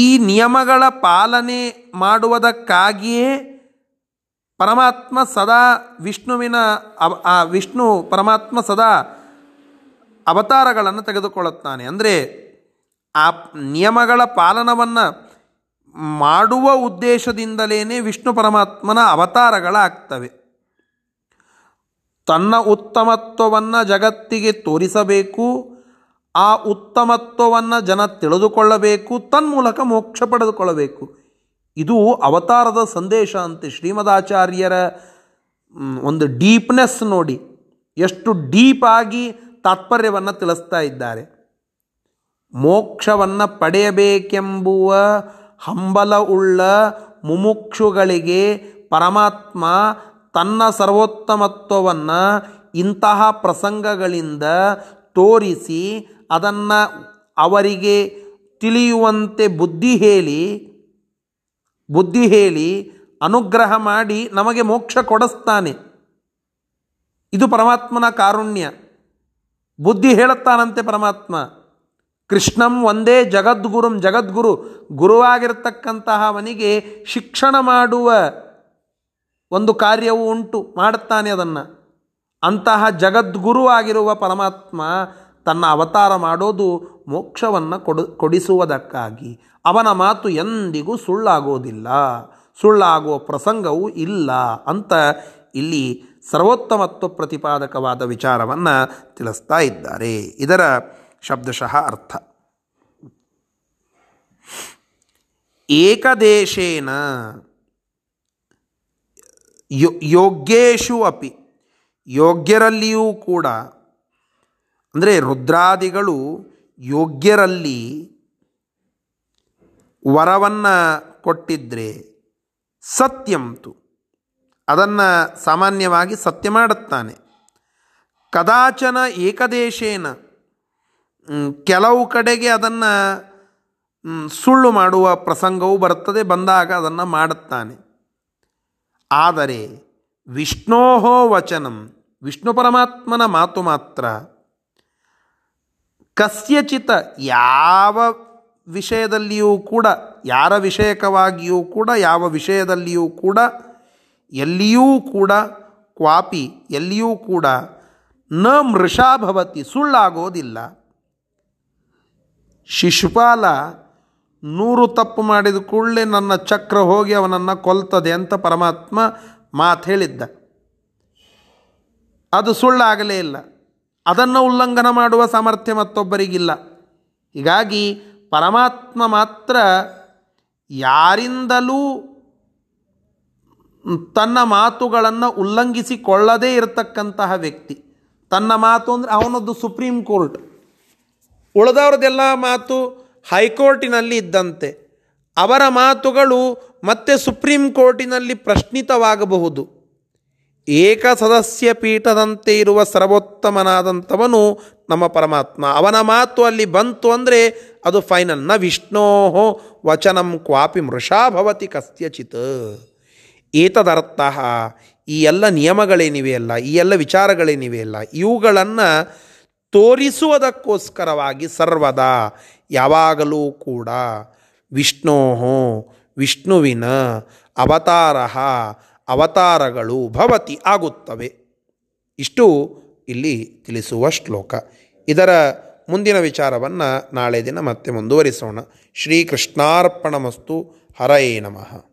ಈ ನಿಯಮಗಳ ಪಾಲನೆ ಮಾಡುವುದಕ್ಕಾಗಿಯೇ ಪರಮಾತ್ಮ ಸದಾ ವಿಷ್ಣುವಿನ ಅವ ಆ ವಿಷ್ಣು ಪರಮಾತ್ಮ ಸದಾ ಅವತಾರಗಳನ್ನು ತೆಗೆದುಕೊಳ್ಳುತ್ತಾನೆ. ಅಂದರೆ ಆ ನಿಯಮಗಳ ಪಾಲನವನ್ನು ಮಾಡುವ ಉದ್ದೇಶದಿಂದಲೇ ವಿಷ್ಣು ಪರಮಾತ್ಮನ ಅವತಾರಗಳಾಗ್ತವೆ. ತನ್ನ ಉತ್ತಮತ್ವವನ್ನು ಜಗತ್ತಿಗೆ ತೋರಿಸಬೇಕು, ಆ ಉತ್ತಮತ್ವವನ್ನು ಜನ ತಿಳಿದುಕೊಳ್ಳಬೇಕು, ತನ್ಮೂಲಕ ಮೋಕ್ಷ ಪಡೆದುಕೊಳ್ಳಬೇಕು. ಇದು ಅವತಾರದ ಸಂದೇಶ ಅಂತೆ. ಶ್ರೀಮದಾಚಾರ್ಯರ ಒಂದು ಡೀಪ್ನೆಸ್ ನೋಡಿ, ಎಷ್ಟು ಡೀಪಾಗಿ ತಾತ್ಪರ್ಯವನ್ನು ತಿಳಿಸ್ತಾ ಇದ್ದಾರೆ. ಮೋಕ್ಷವನ್ನು ಪಡೆಯಬೇಕೆಂಬುವ ಹಂಬಲ ಉಳ್ಳ ಮುಮುಕ್ಷುಗಳಿಗೆ ಪರಮಾತ್ಮ ತನ್ನ ಸರ್ವೋತ್ತಮತ್ವವನ್ನು ಇಂತಹ ಪ್ರಸಂಗಗಳಿಂದ ತೋರಿಸಿ, ಅದನ್ನು ಅವರಿಗೆ ತಿಳಿಯುವಂತೆ ಬುದ್ಧಿ ಹೇಳಿ ಬುದ್ಧಿ ಹೇಳಿ ಅನುಗ್ರಹ ಮಾಡಿ ನಮಗೆ ಮೋಕ್ಷ ಕೊಡಿಸ್ತಾನೆ. ಇದು ಪರಮಾತ್ಮನ ಕಾರುಣ್ಯ. ಬುದ್ಧಿ ಹೇಳುತ್ತಾನಂತೆ ಪರಮಾತ್ಮ. ಕೃಷ್ಣಂ ಒಂದೇ ಜಗದ್ಗುರುಂ, ಜಗದ್ಗುರು ಗುರುವಾಗಿರ್ತಕ್ಕಂತಹವನಿಗೆ ಶಿಕ್ಷಣ ಮಾಡುವ ಒಂದು ಕಾರ್ಯವೂ ಉಂಟು, ಮಾಡುತ್ತಾನೆ ಅದನ್ನು. ಅಂತಹ ಜಗದ್ಗುರು ಆಗಿರುವ ಪರಮಾತ್ಮ ತನ್ನ ಅವತಾರ ಮಾಡೋದು ಮೋಕ್ಷವನ್ನು ಕೊಡು ಕೊಡಿಸುವುದಕ್ಕಾಗಿ. ಅವನ ಮಾತು ಎಂದಿಗೂ ಸುಳ್ಳಾಗೋದಿಲ್ಲ, ಸುಳ್ಳಾಗುವ ಪ್ರಸಂಗವೂ ಇಲ್ಲ ಅಂತ ಇಲ್ಲಿ ಸರ್ವೋತ್ತಮತ್ವ ಪ್ರತಿಪಾದಕವಾದ ವಿಚಾರವನ್ನು ತಿಳಿಸ್ತಾ ಇದ್ದಾರೆ. ಇದರ ಶಬ್ದಶಃ ಅರ್ಥ ಏಕದೇಶೇನ ಯೋ ಯೋಗ್ಯೇಶು ಅಪಿ, ಯೋಗ್ಯರಲ್ಲಿಯೂ ಕೂಡ, ಅಂದರೆ ರುದ್ರಾದಿಗಳು ಯೋಗ್ಯರಲ್ಲಿ ವರವನ್ನು ಕೊಟ್ಟಿದ್ದರೆ ಸತ್ಯಂತು ಅದನ್ನು ಸಾಮಾನ್ಯವಾಗಿ ಸತ್ಯ ಮಾಡುತ್ತಾನೆ. ಕದಾಚನ ಏಕದೇಶೇನ, ಕೆಲವು ಕಡೆಗೆ ಅದನ್ನು ಸುಳ್ಳು ಮಾಡುವ ಪ್ರಸಂಗವೂ ಬರ್ತದೆ, ಬಂದಾಗ ಅದನ್ನು ಮಾಡುತ್ತಾನೆ. ಆದರೆ ವಿಷ್ಣೋಹೋ ವಚನಂ, ವಿಷ್ಣು ಪರಮಾತ್ಮನ ಮಾತು ಮಾತ್ರ ಕಸ್ಯಚಿತ, ಯಾವ ವಿಷಯದಲ್ಲಿಯೂ ಕೂಡ, ಯಾರ ವಿಷಯಕವಾಗಿಯೂ ಕೂಡ, ಯಾವ ವಿಷಯದಲ್ಲಿಯೂ ಕೂಡ, ಎಲ್ಲಿಯೂ ಕೂಡ ಕ್ವಾಪಿ, ಎಲ್ಲಿಯೂ ಕೂಡ ನ ಮೃಷಾ ಭವತಿ, ಸುಳ್ಳಾಗೋದಿಲ್ಲ. ಶಿಶುಪಾಲ ನೂರು ತಪ್ಪು ಮಾಡಿದ ಕೂಡಲೇ ನನ್ನ ಚಕ್ರ ಹೋಗಿ ಅವನನ್ನು ಕೊಲ್ತದೆ ಅಂತ ಪರಮಾತ್ಮ ಮಾತು ಹೇಳಿದ್ದ. ಅದು ಸುಳ್ಳಾಗಲೇ ಇಲ್ಲ. ಅದನ್ನು ಉಲ್ಲಂಘನ ಮಾಡುವ ಸಾಮರ್ಥ್ಯ ಮತ್ತೊಬ್ಬರಿಗಿಲ್ಲ. ಹೀಗಾಗಿ ಪರಮಾತ್ಮ ಮಾತ್ರ ಯಾರಿಂದಲೂ ತನ್ನ ಮಾತುಗಳನ್ನು ಉಲ್ಲಂಘಿಸಿಕೊಳ್ಳದೇ ಇರತಕ್ಕಂತಹ ವ್ಯಕ್ತಿ. ತನ್ನ ಮಾತು ಅಂದರೆ ಅವನದ್ದು ಸುಪ್ರೀಂ ಕೋರ್ಟ್, ಉಳಿದವ್ರದ್ದೆಲ್ಲ ಮಾತು ಹೈಕೋರ್ಟಿನಲ್ಲಿ ಇದ್ದಂತೆ. ಅವರ ಮಾತುಗಳು ಮತ್ತೆ ಸುಪ್ರೀಂ ಕೋರ್ಟಿನಲ್ಲಿ ಪ್ರಶ್ನಿತವಾಗಬಹುದು. ಏಕಸದಸ್ಯ ಪೀಠದಂತೆ ಇರುವ ಸರ್ವೋತ್ತಮನಾದಂಥವನು ನಮ್ಮ ಪರಮಾತ್ಮ. ಅವನ ಮಾತು ಅಲ್ಲಿ ಬಂತು ಅಂದರೆ ಅದು ಫೈನಲ್. ನ ವಿಷ್ಣೋ ವಚನಂ ಕ್ವಾಪಿ ಮೃಷಾ ಭವತಿ ಕಸ್ಯಚಿತ್. ಏತದರ್ಥ, ಈ ಎಲ್ಲ ನಿಯಮಗಳೇನಿವೆಯಲ್ಲ, ಈ ಎಲ್ಲ ವಿಚಾರಗಳೇನಿವೆಯಲ್ಲ, ಇವುಗಳನ್ನು ತೋರಿಸುವುದಕ್ಕೋಸ್ಕರವಾಗಿ ಸರ್ವದಾ, ಯಾವಾಗಲೂ ಕೂಡ ವಿಷ್ಣೋ ವಿಷ್ಣುವಿನ ಅವತಾರ ಅವತಾರಗಳು ಭವತಿ ಆಗುತ್ತವೆ. ಇಷ್ಟು ಇಲ್ಲಿ ತಿಳಿಸುವ ಶ್ಲೋಕ. ಇದರ ಮುಂದಿನ ವಿಚಾರವನ್ನು ನಾಳೆ ದಿನ ಮತ್ತೆ ಮುಂದುವರಿಸೋಣ. ಶ್ರೀಕೃಷ್ಣಾರ್ಪಣಮಸ್ತು. ಹರಯೇ ನಮಃ.